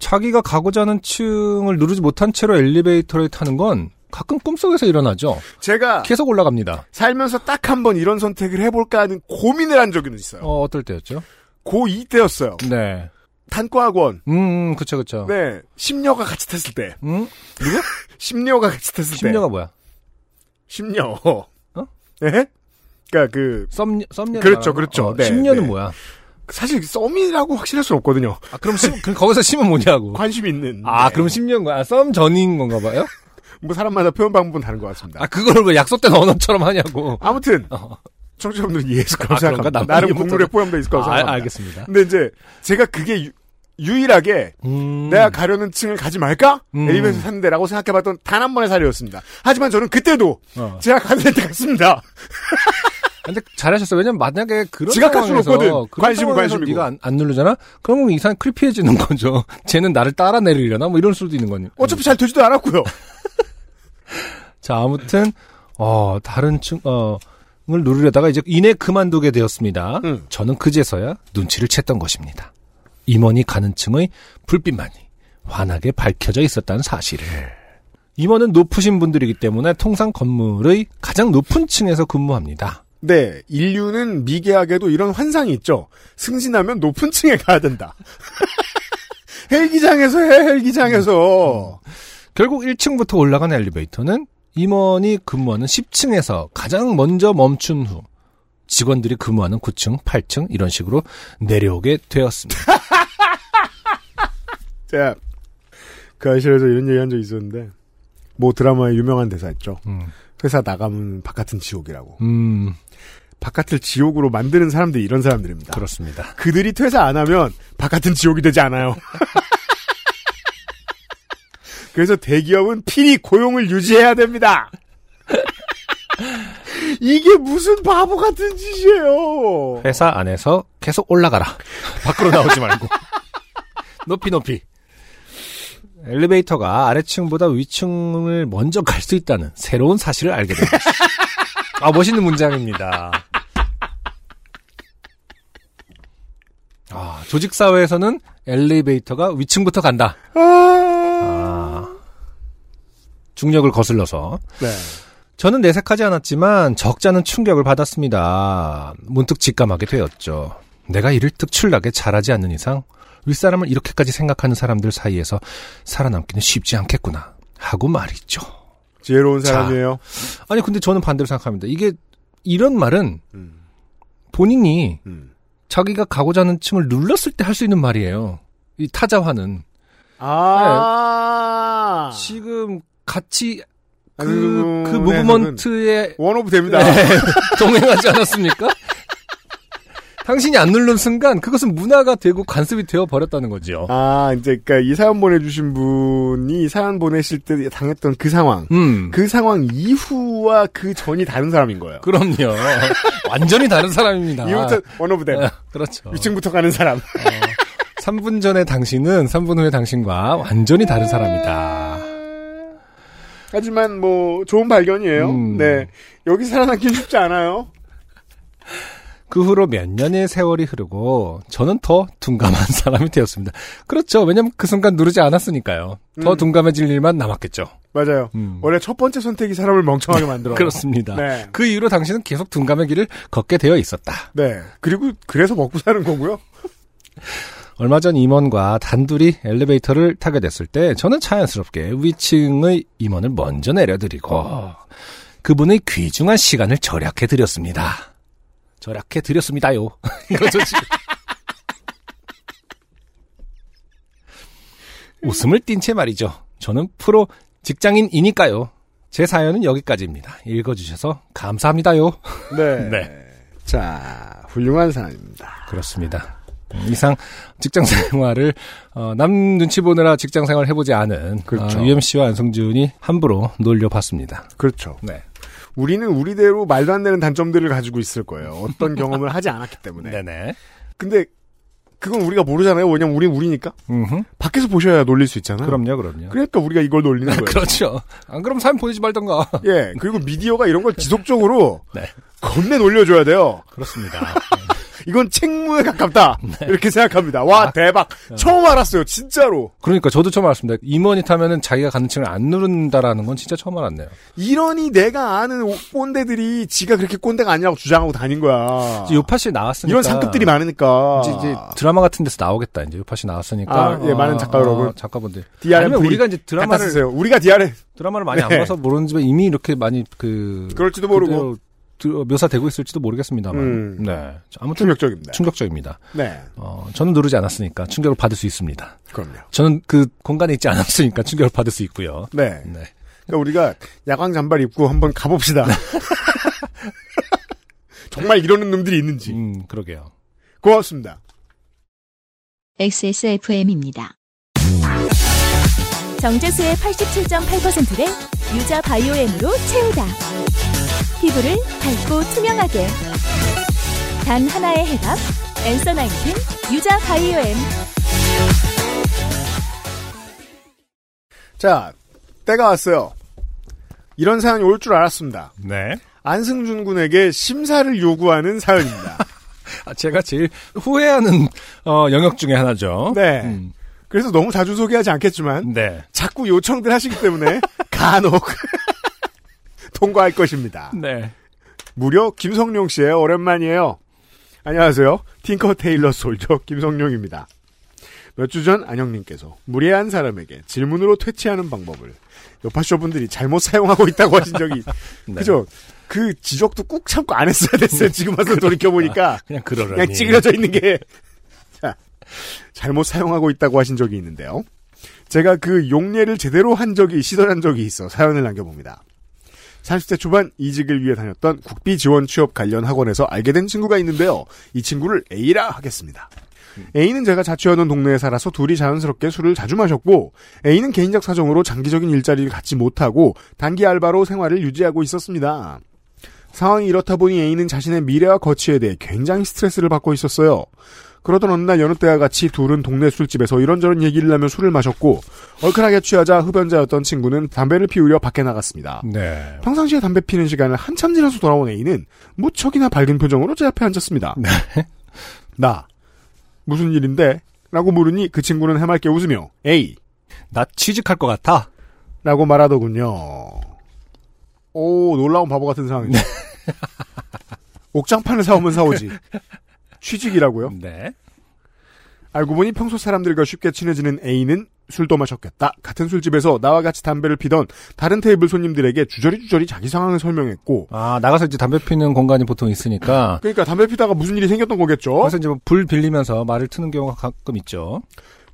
자기가 가고자 하는 층을 누르지 못한 채로 엘리베이터를 타는 건 가끔 꿈속에서 일어나죠. 제가 계속 올라갑니다. 살면서 딱 한 번 이런 선택을 해볼까 하는 고민을 한 적이 있어요. 어, 어떨 때였죠? 고이 때였어요. 네. 단과학원. 음, 그쵸, 그쵸. 네. 심녀가 같이 탔을 때. 음? 누구? 심녀가 같이 탔을 심녀가 때. 심녀가 뭐야? 심녀. 어? 네? 그니까 그. 썸녀, 썸녀. 그렇죠, 그렇죠. 어, 네, 심녀는 네. 뭐야? 사실 썸이라고 확실할 수는 없거든요. 아, 그럼 심, 그럼 거기서 심은 뭐냐고. 관심 있는. 아, 네. 그럼 심녀인 거야. 아, 썸 전인 건가 봐요? 뭐 사람마다 표현 방법은 다른 것 같습니다. 아 그걸 왜 약속 때 언어처럼 하냐고. 아무튼 어. 청취자분들 이해했을 거라고 아, 생각합니다. 나름 국물에 포함되어 있을 거라고 아, 생각합니다. 아, 알겠습니다. 근데 이제 제가 그게 유, 유일하게 음. 내가 가려는 층을 가지 말까? 음. 엘리베이터 탔는데라고 생각해봤던 단 한 번의 사례였습니다. 하지만 저는 그때도 어. 제가 가는 데 갔습니다. 근데 잘하셨어요. 왜냐면 만약에 그런 상황에서 관심은 관심이고 네가 안, 안 누르잖아? 그러면 이상히 크리피해지는 거죠. 쟤는 나를 따라 내리려나? 뭐 이럴 수도 있는 거니. 어차피 잘 되지도 않았고요. 자, 아무튼, 어, 다른 층, 어, 을 누르려다가 이제 이내 그만두게 되었습니다. 응. 저는 그제서야 눈치를 챘던 것입니다. 임원이 가는 층의 불빛만이 환하게 밝혀져 있었다는 사실을. 임원은 높으신 분들이기 때문에 통상 건물의 가장 높은 층에서 근무합니다. 네, 인류는 미개하게도 이런 환상이 있죠. 승진하면 높은 층에 가야 된다. 헬기장에서 해, 헬기장에서. 음. 결국 일 층부터 올라간 엘리베이터는 임원이 근무하는 십 층에서 가장 먼저 멈춘 후 직원들이 근무하는 구 층, 팔 층 이런 식으로 내려오게 되었습니다. 제가 그 아이실에서 이런 얘기한 적이 있었는데 뭐 드라마에 유명한 대사 있죠. 음. 회사 나가면 바깥은 지옥이라고. 음. 바깥을 지옥으로 만드는 사람들이 이런 사람들입니다. 그렇습니다. 그들이 퇴사 안 하면 바깥은 지옥이 되지 않아요. 그래서 대기업은 필히 고용을 유지해야 됩니다. 이게 무슨 바보 같은 짓이에요. 회사 안에서 계속 올라가라. 밖으로 나오지 말고. 높이 높이. 엘리베이터가 아래층보다 위층을 먼저 갈 수 있다는 새로운 사실을 알게 됩니다. 아, 멋있는 문장입니다. 아, 조직사회에서는 엘리베이터가 위층부터 간다. 아, 중력을 거슬러서. 네. 저는 내색하지 않았지만 적잖은 충격을 받았습니다. 문득 직감하게 되었죠. 내가 이를 특출나게 잘하지 않는 이상 윗사람을 이렇게까지 생각하는 사람들 사이에서 살아남기는 쉽지 않겠구나 하고 말이죠. 지혜로운 사람이에요. 자, 아니 근데 저는 반대로 생각합니다. 이게 이런 말은 음. 본인이 음. 자기가 가고자 하는 층을 눌렀을 때 할 수 있는 말이에요. 이 타자화는. 아 네. 지금 같이 그, 그 무브먼트에 원오브 됩니다. 네, 동행하지 않았습니까? 당신이 안 누른 순간 그것은 문화가 되고 관습이 되어 버렸다는 거죠. 아, 이제 그러니까 이 사연 보내주신 분이 사연 보내실 때 당했던 그 상황, 음. 그 상황 이후와 그 전이 다른 사람인 거예요. 그럼요. 완전히 다른 사람입니다. 이후부터 원오브 됨. 네, 그렇죠. 위층부터 가는 사람. 어, 삼 분 전에 당신은 삼 분 후에 당신과 완전히 다른 사람이다. 하지만 뭐 좋은 발견이에요. 음. 네, 여기 살아남긴 쉽지 않아요. 그 후로 몇 년의 세월이 흐르고 저는 더 둔감한 사람이 되었습니다. 그렇죠. 왜냐하면 그 순간 누르지 않았으니까요. 더 음. 둔감해질 일만 남았겠죠. 맞아요. 음. 원래 첫 번째 선택이 사람을 멍청하게 만들어요. 그렇습니다. 네. 그 이후로 당신은 계속 둔감의 길을 걷게 되어 있었다. 네. 그리고 그래서 먹고 사는 거고요. 얼마 전 임원과 단둘이 엘리베이터를 타게 됐을 때 저는 자연스럽게 위층의 임원을 먼저 내려드리고 그분의 귀중한 시간을 절약해드렸습니다. 절약해드렸습니다요. 이거죠, 지금. 웃음을 띤 채 말이죠. 저는 프로 직장인이니까요. 제 사연은 여기까지입니다. 읽어주셔서 감사합니다요. 네. 네. 자, 훌륭한 사람입니다. 그렇습니다. 이상 직장생활을 어, 남 눈치 보느라 직장생활 해보지 않은 그렇죠. 어, 유엠씨와 안성준이 함부로 놀려봤습니다. 그렇죠. 네. 우리는 우리대로 말도 안 되는 단점들을 가지고 있을 거예요. 어떤 경험을 하지 않았기 때문에. 네네. 근데 그건 우리가 모르잖아요. 왜냐면 우린 우리니까. 음흠. 밖에서 보셔야 놀릴 수 있잖아요. 그럼요, 그럼요. 그러니까 우리가 이걸 놀리는 거예요. 그렇죠. 안 그러면 사연 보내지 말던가. 예. 그리고 미디어가 이런 걸 지속적으로 네. 겁내 놀려줘야 돼요. 그렇습니다. 이건 책무에 가깝다. 네. 이렇게 생각합니다. 와, 아, 대박. 아, 처음 알았어요. 진짜로. 그러니까 저도 처음 알았습니다. 임원이 타면은 자기가 가는 층을 안 누른다라는 건 진짜 처음 알았네요. 이러니 내가 아는 꼰대들이 지가 그렇게 꼰대가 아니라고 주장하고 다닌 거야. 이제 요팟이 나왔으니까. 이런 상급들이 많으니까. 이제, 이제 드라마 같은 데서 나오겠다. 이제 요팟이 나왔으니까. 아, 예, 아, 많은 작가 여러분. 아, 작가분들. 디알엠 아니면 우리가 이제 드라마를. 쓰세요. 우리가 디알엠. 드라마를 많이 네. 안 봐서 모르는지만 이미 이렇게 많이 그. 그럴지도 모르고. 묘사되고 있을지도 모르겠습니다만, 음, 네, 아무튼 충격적입니다. 충격적입니다. 네, 어, 저는 누르지 않았으니까 충격을 받을 수 있습니다. 그럼요. 저는 그 공간에 있지 않았으니까 충격을 받을 수 있고요. 네, 네. 그러니까 우리가 야광 잠발 입고 한번 가봅시다. 정말 이러는 놈들이 있는지. 음, 그러게요. 고맙습니다. 엑스에스에프엠입니다. 정제수의 팔십칠 점 팔 퍼센트를 유자 바이오엠으로 채우다. 피부를 밝고 투명하게 단 하나의 해답 안쏘 나 인틴 유자 바이오엠. 자, 때가 왔어요. 이런 사연이 올 줄 알았습니다. 네. 안승준 군에게 심사를 요구하는 사연입니다. 제가 제일 후회하는 어, 영역 중에 하나죠. 네. 음. 그래서 너무 자주 소개하지 않겠지만 네. 자꾸 요청들 하시기 때문에 간혹 통과할 것입니다. 네. 무려 김성룡 씨의 오랜만이에요. 안녕하세요. 틴커 테일러 솔저 김성룡입니다. 몇 주 전 안영님께서 무례한 사람에게 질문으로 퇴치하는 방법을 요파쇼 분들이 잘못 사용하고 있다고 하신 적이 네. 그죠? 그 지적도 꾹 참고 안 했어야 됐어요. 지금 와서 돌이켜보니까 그냥 그러라니. 그냥 찌그러져 있는 게 자, 잘못 사용하고 있다고 하신 적이 있는데요. 제가 그 용례를 제대로 한 적이 시도한 적이 있어 사연을 남겨봅니다. 사십 대 초반 이직을 위해 다녔던 국비 지원 취업 관련 학원에서 알게 된 친구가 있는데요. 이 친구를 A라 하겠습니다. A는 제가 자취하던 동네에 살아서 둘이 자연스럽게 술을 자주 마셨고, A는 개인적 사정으로 장기적인 일자리를 갖지 못하고 단기 알바로 생활을 유지하고 있었습니다. 상황이 이렇다 보니 A는 자신의 미래와 거취에 대해 굉장히 스트레스를 받고 있었어요. 그러던 어느 날 여느 때와 같이 둘은 동네 술집에서 이런저런 얘기를 하며 술을 마셨고, 얼큰하게 취하자 흡연자였던 친구는 담배를 피우려 밖에 나갔습니다. 네. 평상시에 담배 피는 시간을 한참 지나서 돌아온 A는 무척이나 밝은 표정으로 제 앞에 앉았습니다. 네. 나 무슨 일인데? 라고 물으니 그 친구는 해맑게 웃으며 에이, 나 취직할 것 같아 라고 말하더군요. 오, 놀라운 바보 같은 상황이죠. 옥장판을 사오면 사오지. 취직이라고요? 네. 알고 보니 평소 사람들과 쉽게 친해지는 A는 술도 마셨겠다. 같은 술집에서 나와 같이 담배를 피던 다른 테이블 손님들에게 주저리주저리 자기 상황을 설명했고. 아, 나가서 이제 담배 피는 공간이 보통 있으니까. 그러니까 담배 피다가 무슨 일이 생겼던 거겠죠. 그래서 이제 불 빌리면서 말을 트는 경우가 가끔 있죠.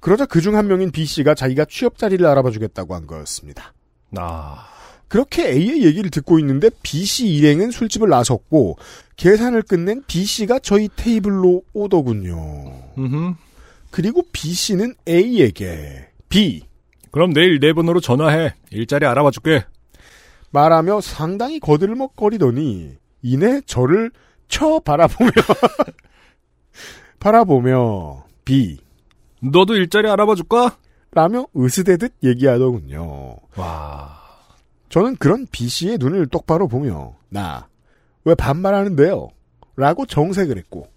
그러자 그중 한 명인 B씨가 자기가 취업 자리를 알아봐 주겠다고 한 거였습니다. 아... 그렇게 A의 얘기를 듣고 있는데 B씨 일행은 술집을 나섰고 계산을 끝낸 B씨가 저희 테이블로 오더군요. 음흠. 그리고 B씨는 A에게 B. 그럼 내일 내 번호로 전화해. 일자리 알아봐줄게. 말하며 상당히 거들먹거리더니 이내 저를 쳐 바라보며 바라보며 B. 너도 일자리 알아봐줄까? 라며 으스대듯 얘기하더군요. 와... 저는 그런 B씨의 눈을 똑바로 보며 나 왜 반말하는데요? 라고 정색을 했고,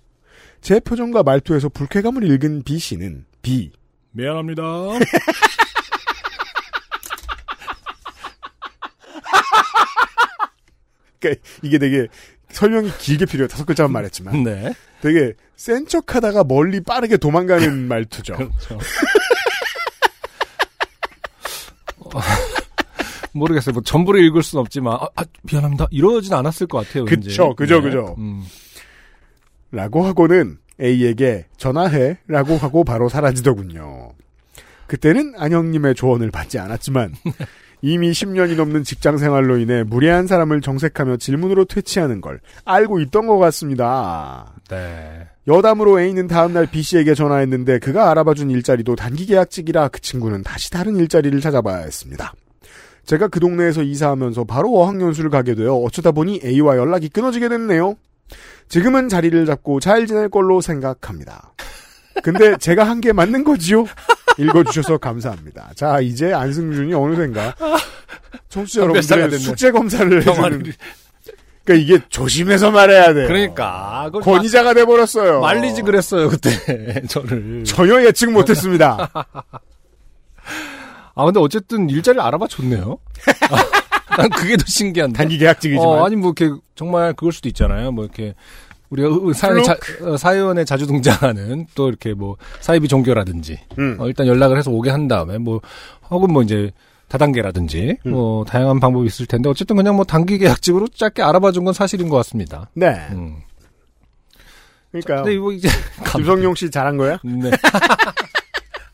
제 표정과 말투에서 불쾌감을 읽은 B씨는 B. 미안합니다. 그러니까 이게 되게 설명이 길게 필요해요. 다섯 글자만 말했지만 네. 되게 센 척하다가 멀리 빠르게 도망가는 말투죠. 그렇죠. 모르겠어요. 뭐 전부를 읽을 순 없지만 아, 아, 미안합니다. 이러진 않았을 것 같아요. 그쵸, 그죠, 네. 그죠. 음. 라고 하고는 A에게 전화해 라고 하고 바로 사라지더군요. 그때는 안영님의 조언을 받지 않았지만 이미 십 년이 넘는 직장생활로 인해 무례한 사람을 정색하며 질문으로 퇴치하는 걸 알고 있던 것 같습니다. 네. 여담으로 A는 다음날 B씨에게 전화했는데 그가 알아봐준 일자리도 단기 계약직이라 그 친구는 다시 다른 일자리를 찾아봐야 했습니다. 제가 그 동네에서 이사하면서 바로 어학연수를 가게 되어 어쩌다 보니 A와 연락이 끊어지게 됐네요. 지금은 자리를 잡고 잘 지낼 걸로 생각합니다. 근데 제가 한 게 맞는 거지요? 읽어주셔서 감사합니다. 자, 이제 안승준이 어느샌가 청취자 여러분들의 숙제검사를 해주는. 그러니까 이게 조심해서 말해야 돼요. 그러니까. 권위자가 돼버렸어요. 말리지 그랬어요, 그때. 저를. 전혀 예측 못했습니다. 아, 근데 어쨌든 일자리를 알아봐 줬네요. 아, 난 그게 더 신기한데. 단기 계약직이지만. 어, 아니, 뭐, 이렇게, 정말 그럴 수도 있잖아요. 뭐, 이렇게, 우리가 사회, 자, 사회원에 자주 등장하는, 또 이렇게 뭐, 사이비 종교라든지, 음. 어, 일단 연락을 해서 오게 한 다음에, 뭐, 혹은 뭐, 이제, 다단계라든지, 음. 뭐, 다양한 방법이 있을 텐데, 어쨌든 그냥 뭐, 단기 계약직으로 짧게 알아봐 준 건 사실인 것 같습니다. 네. 음. 그러니까. 근데 이거 이제. 김성용 씨 잘한 거야? 네.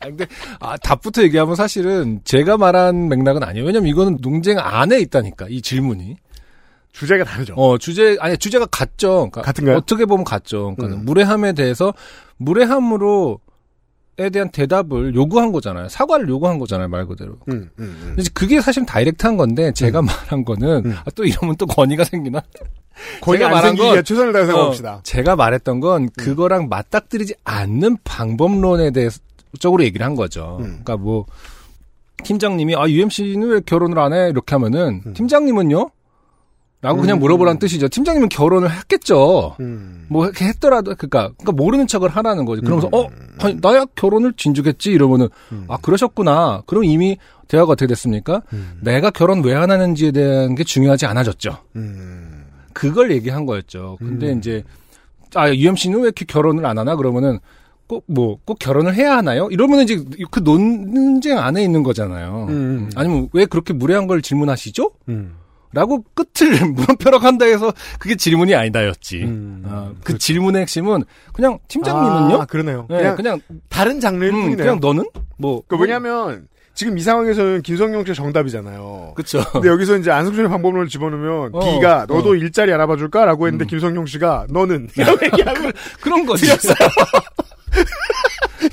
근데, 아, 답부터 얘기하면 사실은 제가 말한 맥락은 아니에요. 왜냐면 이거는 논쟁 안에 있다니까, 이 질문이. 주제가 다르죠. 어, 주제, 아니, 주제가 같죠. 그러니까 같은가요? 어떻게 보면 같죠. 그러니까 음. 무례함에 대해서, 무례함으로, 에 대한 대답을 요구한 거잖아요. 사과를 요구한 거잖아요, 말 그대로. 음, 음, 음. 그게 사실 다이렉트한 건데, 제가 음. 말한 거는, 음. 아, 또 이러면 또 건의가 생기나? 건의가 말한 건, 최선을 다해서 생각합시다. 어, 제가 말했던 건, 그거랑 맞닥뜨리지 않는 방법론에 대해서, 쪽으로 얘기를 한 거죠. 음. 그러니까 뭐 팀장님이 아 유엠씨는 왜 결혼을 안 해? 이렇게 하면은 음. 팀장님은요? 라고 음. 그냥 물어보라는 뜻이죠. 팀장님은 결혼을 했겠죠. 음. 뭐 이렇게 했더라도 그러니까, 그러니까 모르는 척을 하라는 거죠. 그러면서 음. 어 아니, 나야 결혼을 진주겠지 이러면은 음. 아 그러셨구나. 그럼 이미 대화가 어떻게 됐습니까? 음. 내가 결혼 왜 안 하는지에 대한 게 중요하지 않아졌죠. 음. 그걸 얘기한 거였죠. 근데 음. 이제 아 유엠씨는 왜 이렇게 결혼을 안 하나? 그러면은 꼭, 뭐, 꼭 결혼을 해야 하나요? 이러면 이제 그 논쟁 안에 있는 거잖아요. 음. 아니면 왜 그렇게 무례한 걸 질문하시죠? 음. 라고 끝을 물음표락한다 해서 그게 질문이 아니다였지. 음. 아, 그 그렇죠. 질문의 핵심은 그냥 팀장님은요? 아, 그러네요. 네, 그냥, 그냥 다른 장르일 음, 뿐이네요. 그냥 너는? 뭐. 그 왜냐면 지금 이 상황에서는 김성경 씨가 정답이잖아요. 그렇죠. 근데 여기서 이제 안승준의 방법론을 집어넣으면 어, B가 너도 어. 일자리 알아봐줄까라고 했는데 음. 김성경 씨가 너는 이런 얘기하고 그런 거지.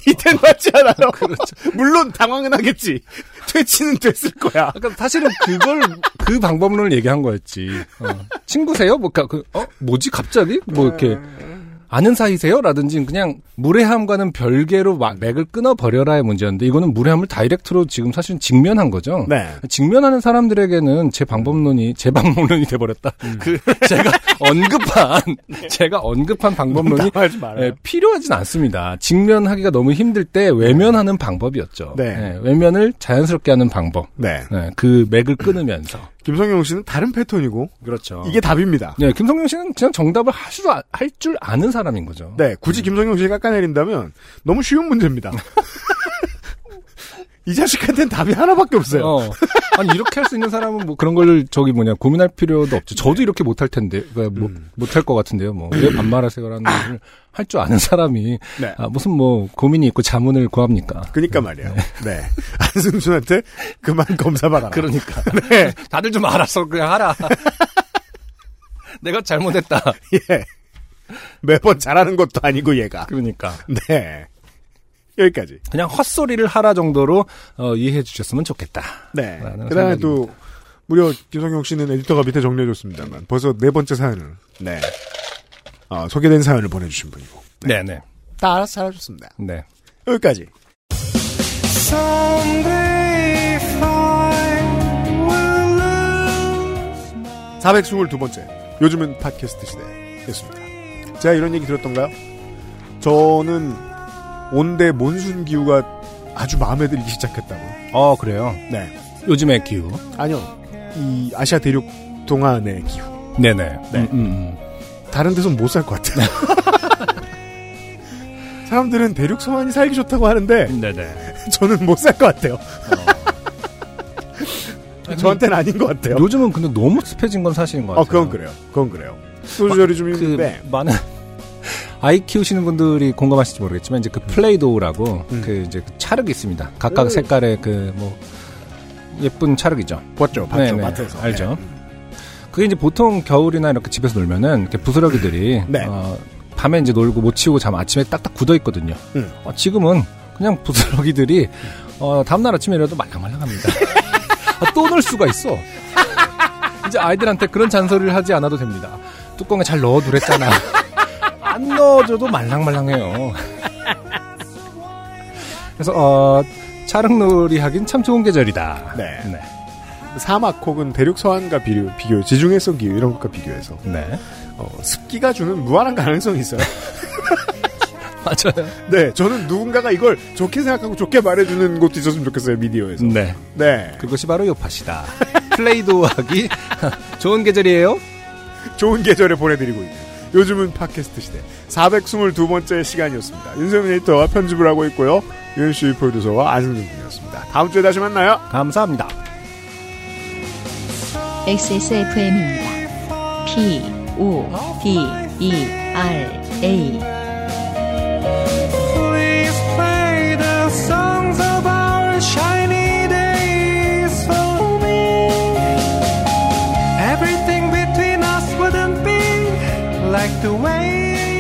이땐 맞지 않아요. 그렇죠. 물론 당황은 하겠지. 퇴치는 됐을 거야. 그러니까 사실은 그걸 그 방법론을 얘기한 거였지. 어. 친구세요? 뭐 그 어? 뭐지 갑자기? 뭐 이렇게. 아는 사이세요? 라든지 그냥 무례함과는 별개로 맥을 끊어버려라의 문제였는데 이거는 무례함을 다이렉트로 지금 사실은 직면한 거죠. 네. 직면하는 사람들에게는 제 방법론이 제 방법론이 돼버렸다. 음. 그 제가 언급한 네. 제가 언급한 방법론이 예, 필요하진 않습니다. 직면하기가 너무 힘들 때 외면하는 방법이었죠. 네. 예, 외면을 자연스럽게 하는 방법. 네. 예, 그 맥을 끊으면서. 김성경 씨는 다른 패턴이고. 그렇죠. 이게 답입니다. 네, 김성경 씨는 그냥 정답을 할 줄, 할 줄 아는 사람인 거죠. 네, 굳이 김성경 씨를 깎아내린다면 너무 쉬운 문제입니다. 이 자식한테는 답이 하나밖에 없어요. 어. 아니, 이렇게 할 수 있는 사람은 뭐 그런 걸 저기 뭐냐, 고민할 필요도 없죠. 저도 이렇게 못할 텐데, 그러니까 뭐, 음. 못할 것 같은데요. 뭐, 왜 반말하세요라는 걸 할 줄 아는 사람이. 네. 아, 무슨 뭐, 고민이 있고 자문을 구합니까? 그니까 말이에요. 네. 네. 안승준한테 그만 검사받아라. 그러니까. 네. 다들 좀 알았어. 그냥 하라. 내가 잘못했다. 예. 매번 잘하는 것도 아니고 얘가. 그러니까. 네. 여기까지. 그냥 헛소리를 하라 정도로 어, 이해해 주셨으면 좋겠다. 네. 그다음에 또 무려 김성경 씨는 에디터가 밑에 정리해 줬습니다만 벌써 네 번째 사연을 네 어, 소개된 사연을 보내주신 분이고. 네, 네. 다 알아서 잘해줬습니다. 네. 여기까지. 사백이십이 번째. 요즘은 팟캐스트 시대였습니다. 제가 이런 얘기 들었던가요? 저는 온대 몬순 기후가 아주 마음에 들기 시작했다고. 아, 그래요? 네. 요즘의 기후? 아니요. 이 아시아 대륙 동안의 기후. 네네. 네. 음, 음. 다른 데서는 못 살 것 같아요. 사람들은 대륙 서안이 살기 좋다고 하는데 네네. 저는 못 살 것 같아요. 어. 저한테는 아닌 것 같아요. 요즘은 근데 너무 습해진 건 사실인 것 같아요. 어, 그건 그래요. 그건 그래요. 소주절이 좀 있는데. 그 많은... 아이 키우시는 분들이 공감하실지 모르겠지만 이제 그 플레이도우라고 음. 그 이제 그 찰흙이 있습니다. 각각 음. 색깔의 그 뭐 예쁜 찰흙이죠. 봤죠, 봤죠, 마트에서 알죠. 네. 그게 이제 보통 겨울이나 이렇게 집에서 놀면은 이렇게 부스러기들이 네. 어, 밤에 이제 놀고 못 치우고 자면 아침에 딱딱 굳어 있거든요. 음. 어, 지금은 그냥 부스러기들이 어, 다음 날 아침에라도 말랑말랑합니다. 아, 또 놀 수가 있어. 이제 아이들한테 그런 잔소리를 하지 않아도 됩니다. 뚜껑에 잘 넣어두랬잖아. 안 넣어줘도 말랑말랑해요. 그래서 어, 찰흙놀이 하긴 참 좋은 계절이다. 네. 네. 사막 혹은 대륙 서안과 비교, 비교 지중해성 기후 이런 것과 비교해서 네. 어, 습기가 주는 무한한 가능성이 있어요. 맞아요. 네, 저는 누군가가 이걸 좋게 생각하고 좋게 말해주는 것도 있었으면 좋겠어요. 미디어에서. 네. 네. 그것이 바로 요팟이다. 플레이도 하기 좋은 계절이에요. 좋은 계절에 보내드리고 있네요. 요즘은 팟캐스트 시대 사백이십이 번째 시간이었습니다. 윤세민 에디터와 편집을 하고 있고요. 유현수의 프로듀서와 안승준 군이었습니다. 다음 주에 다시 만나요. 감사합니다. 엑스에스에프엠입니다. P O D E R A like the way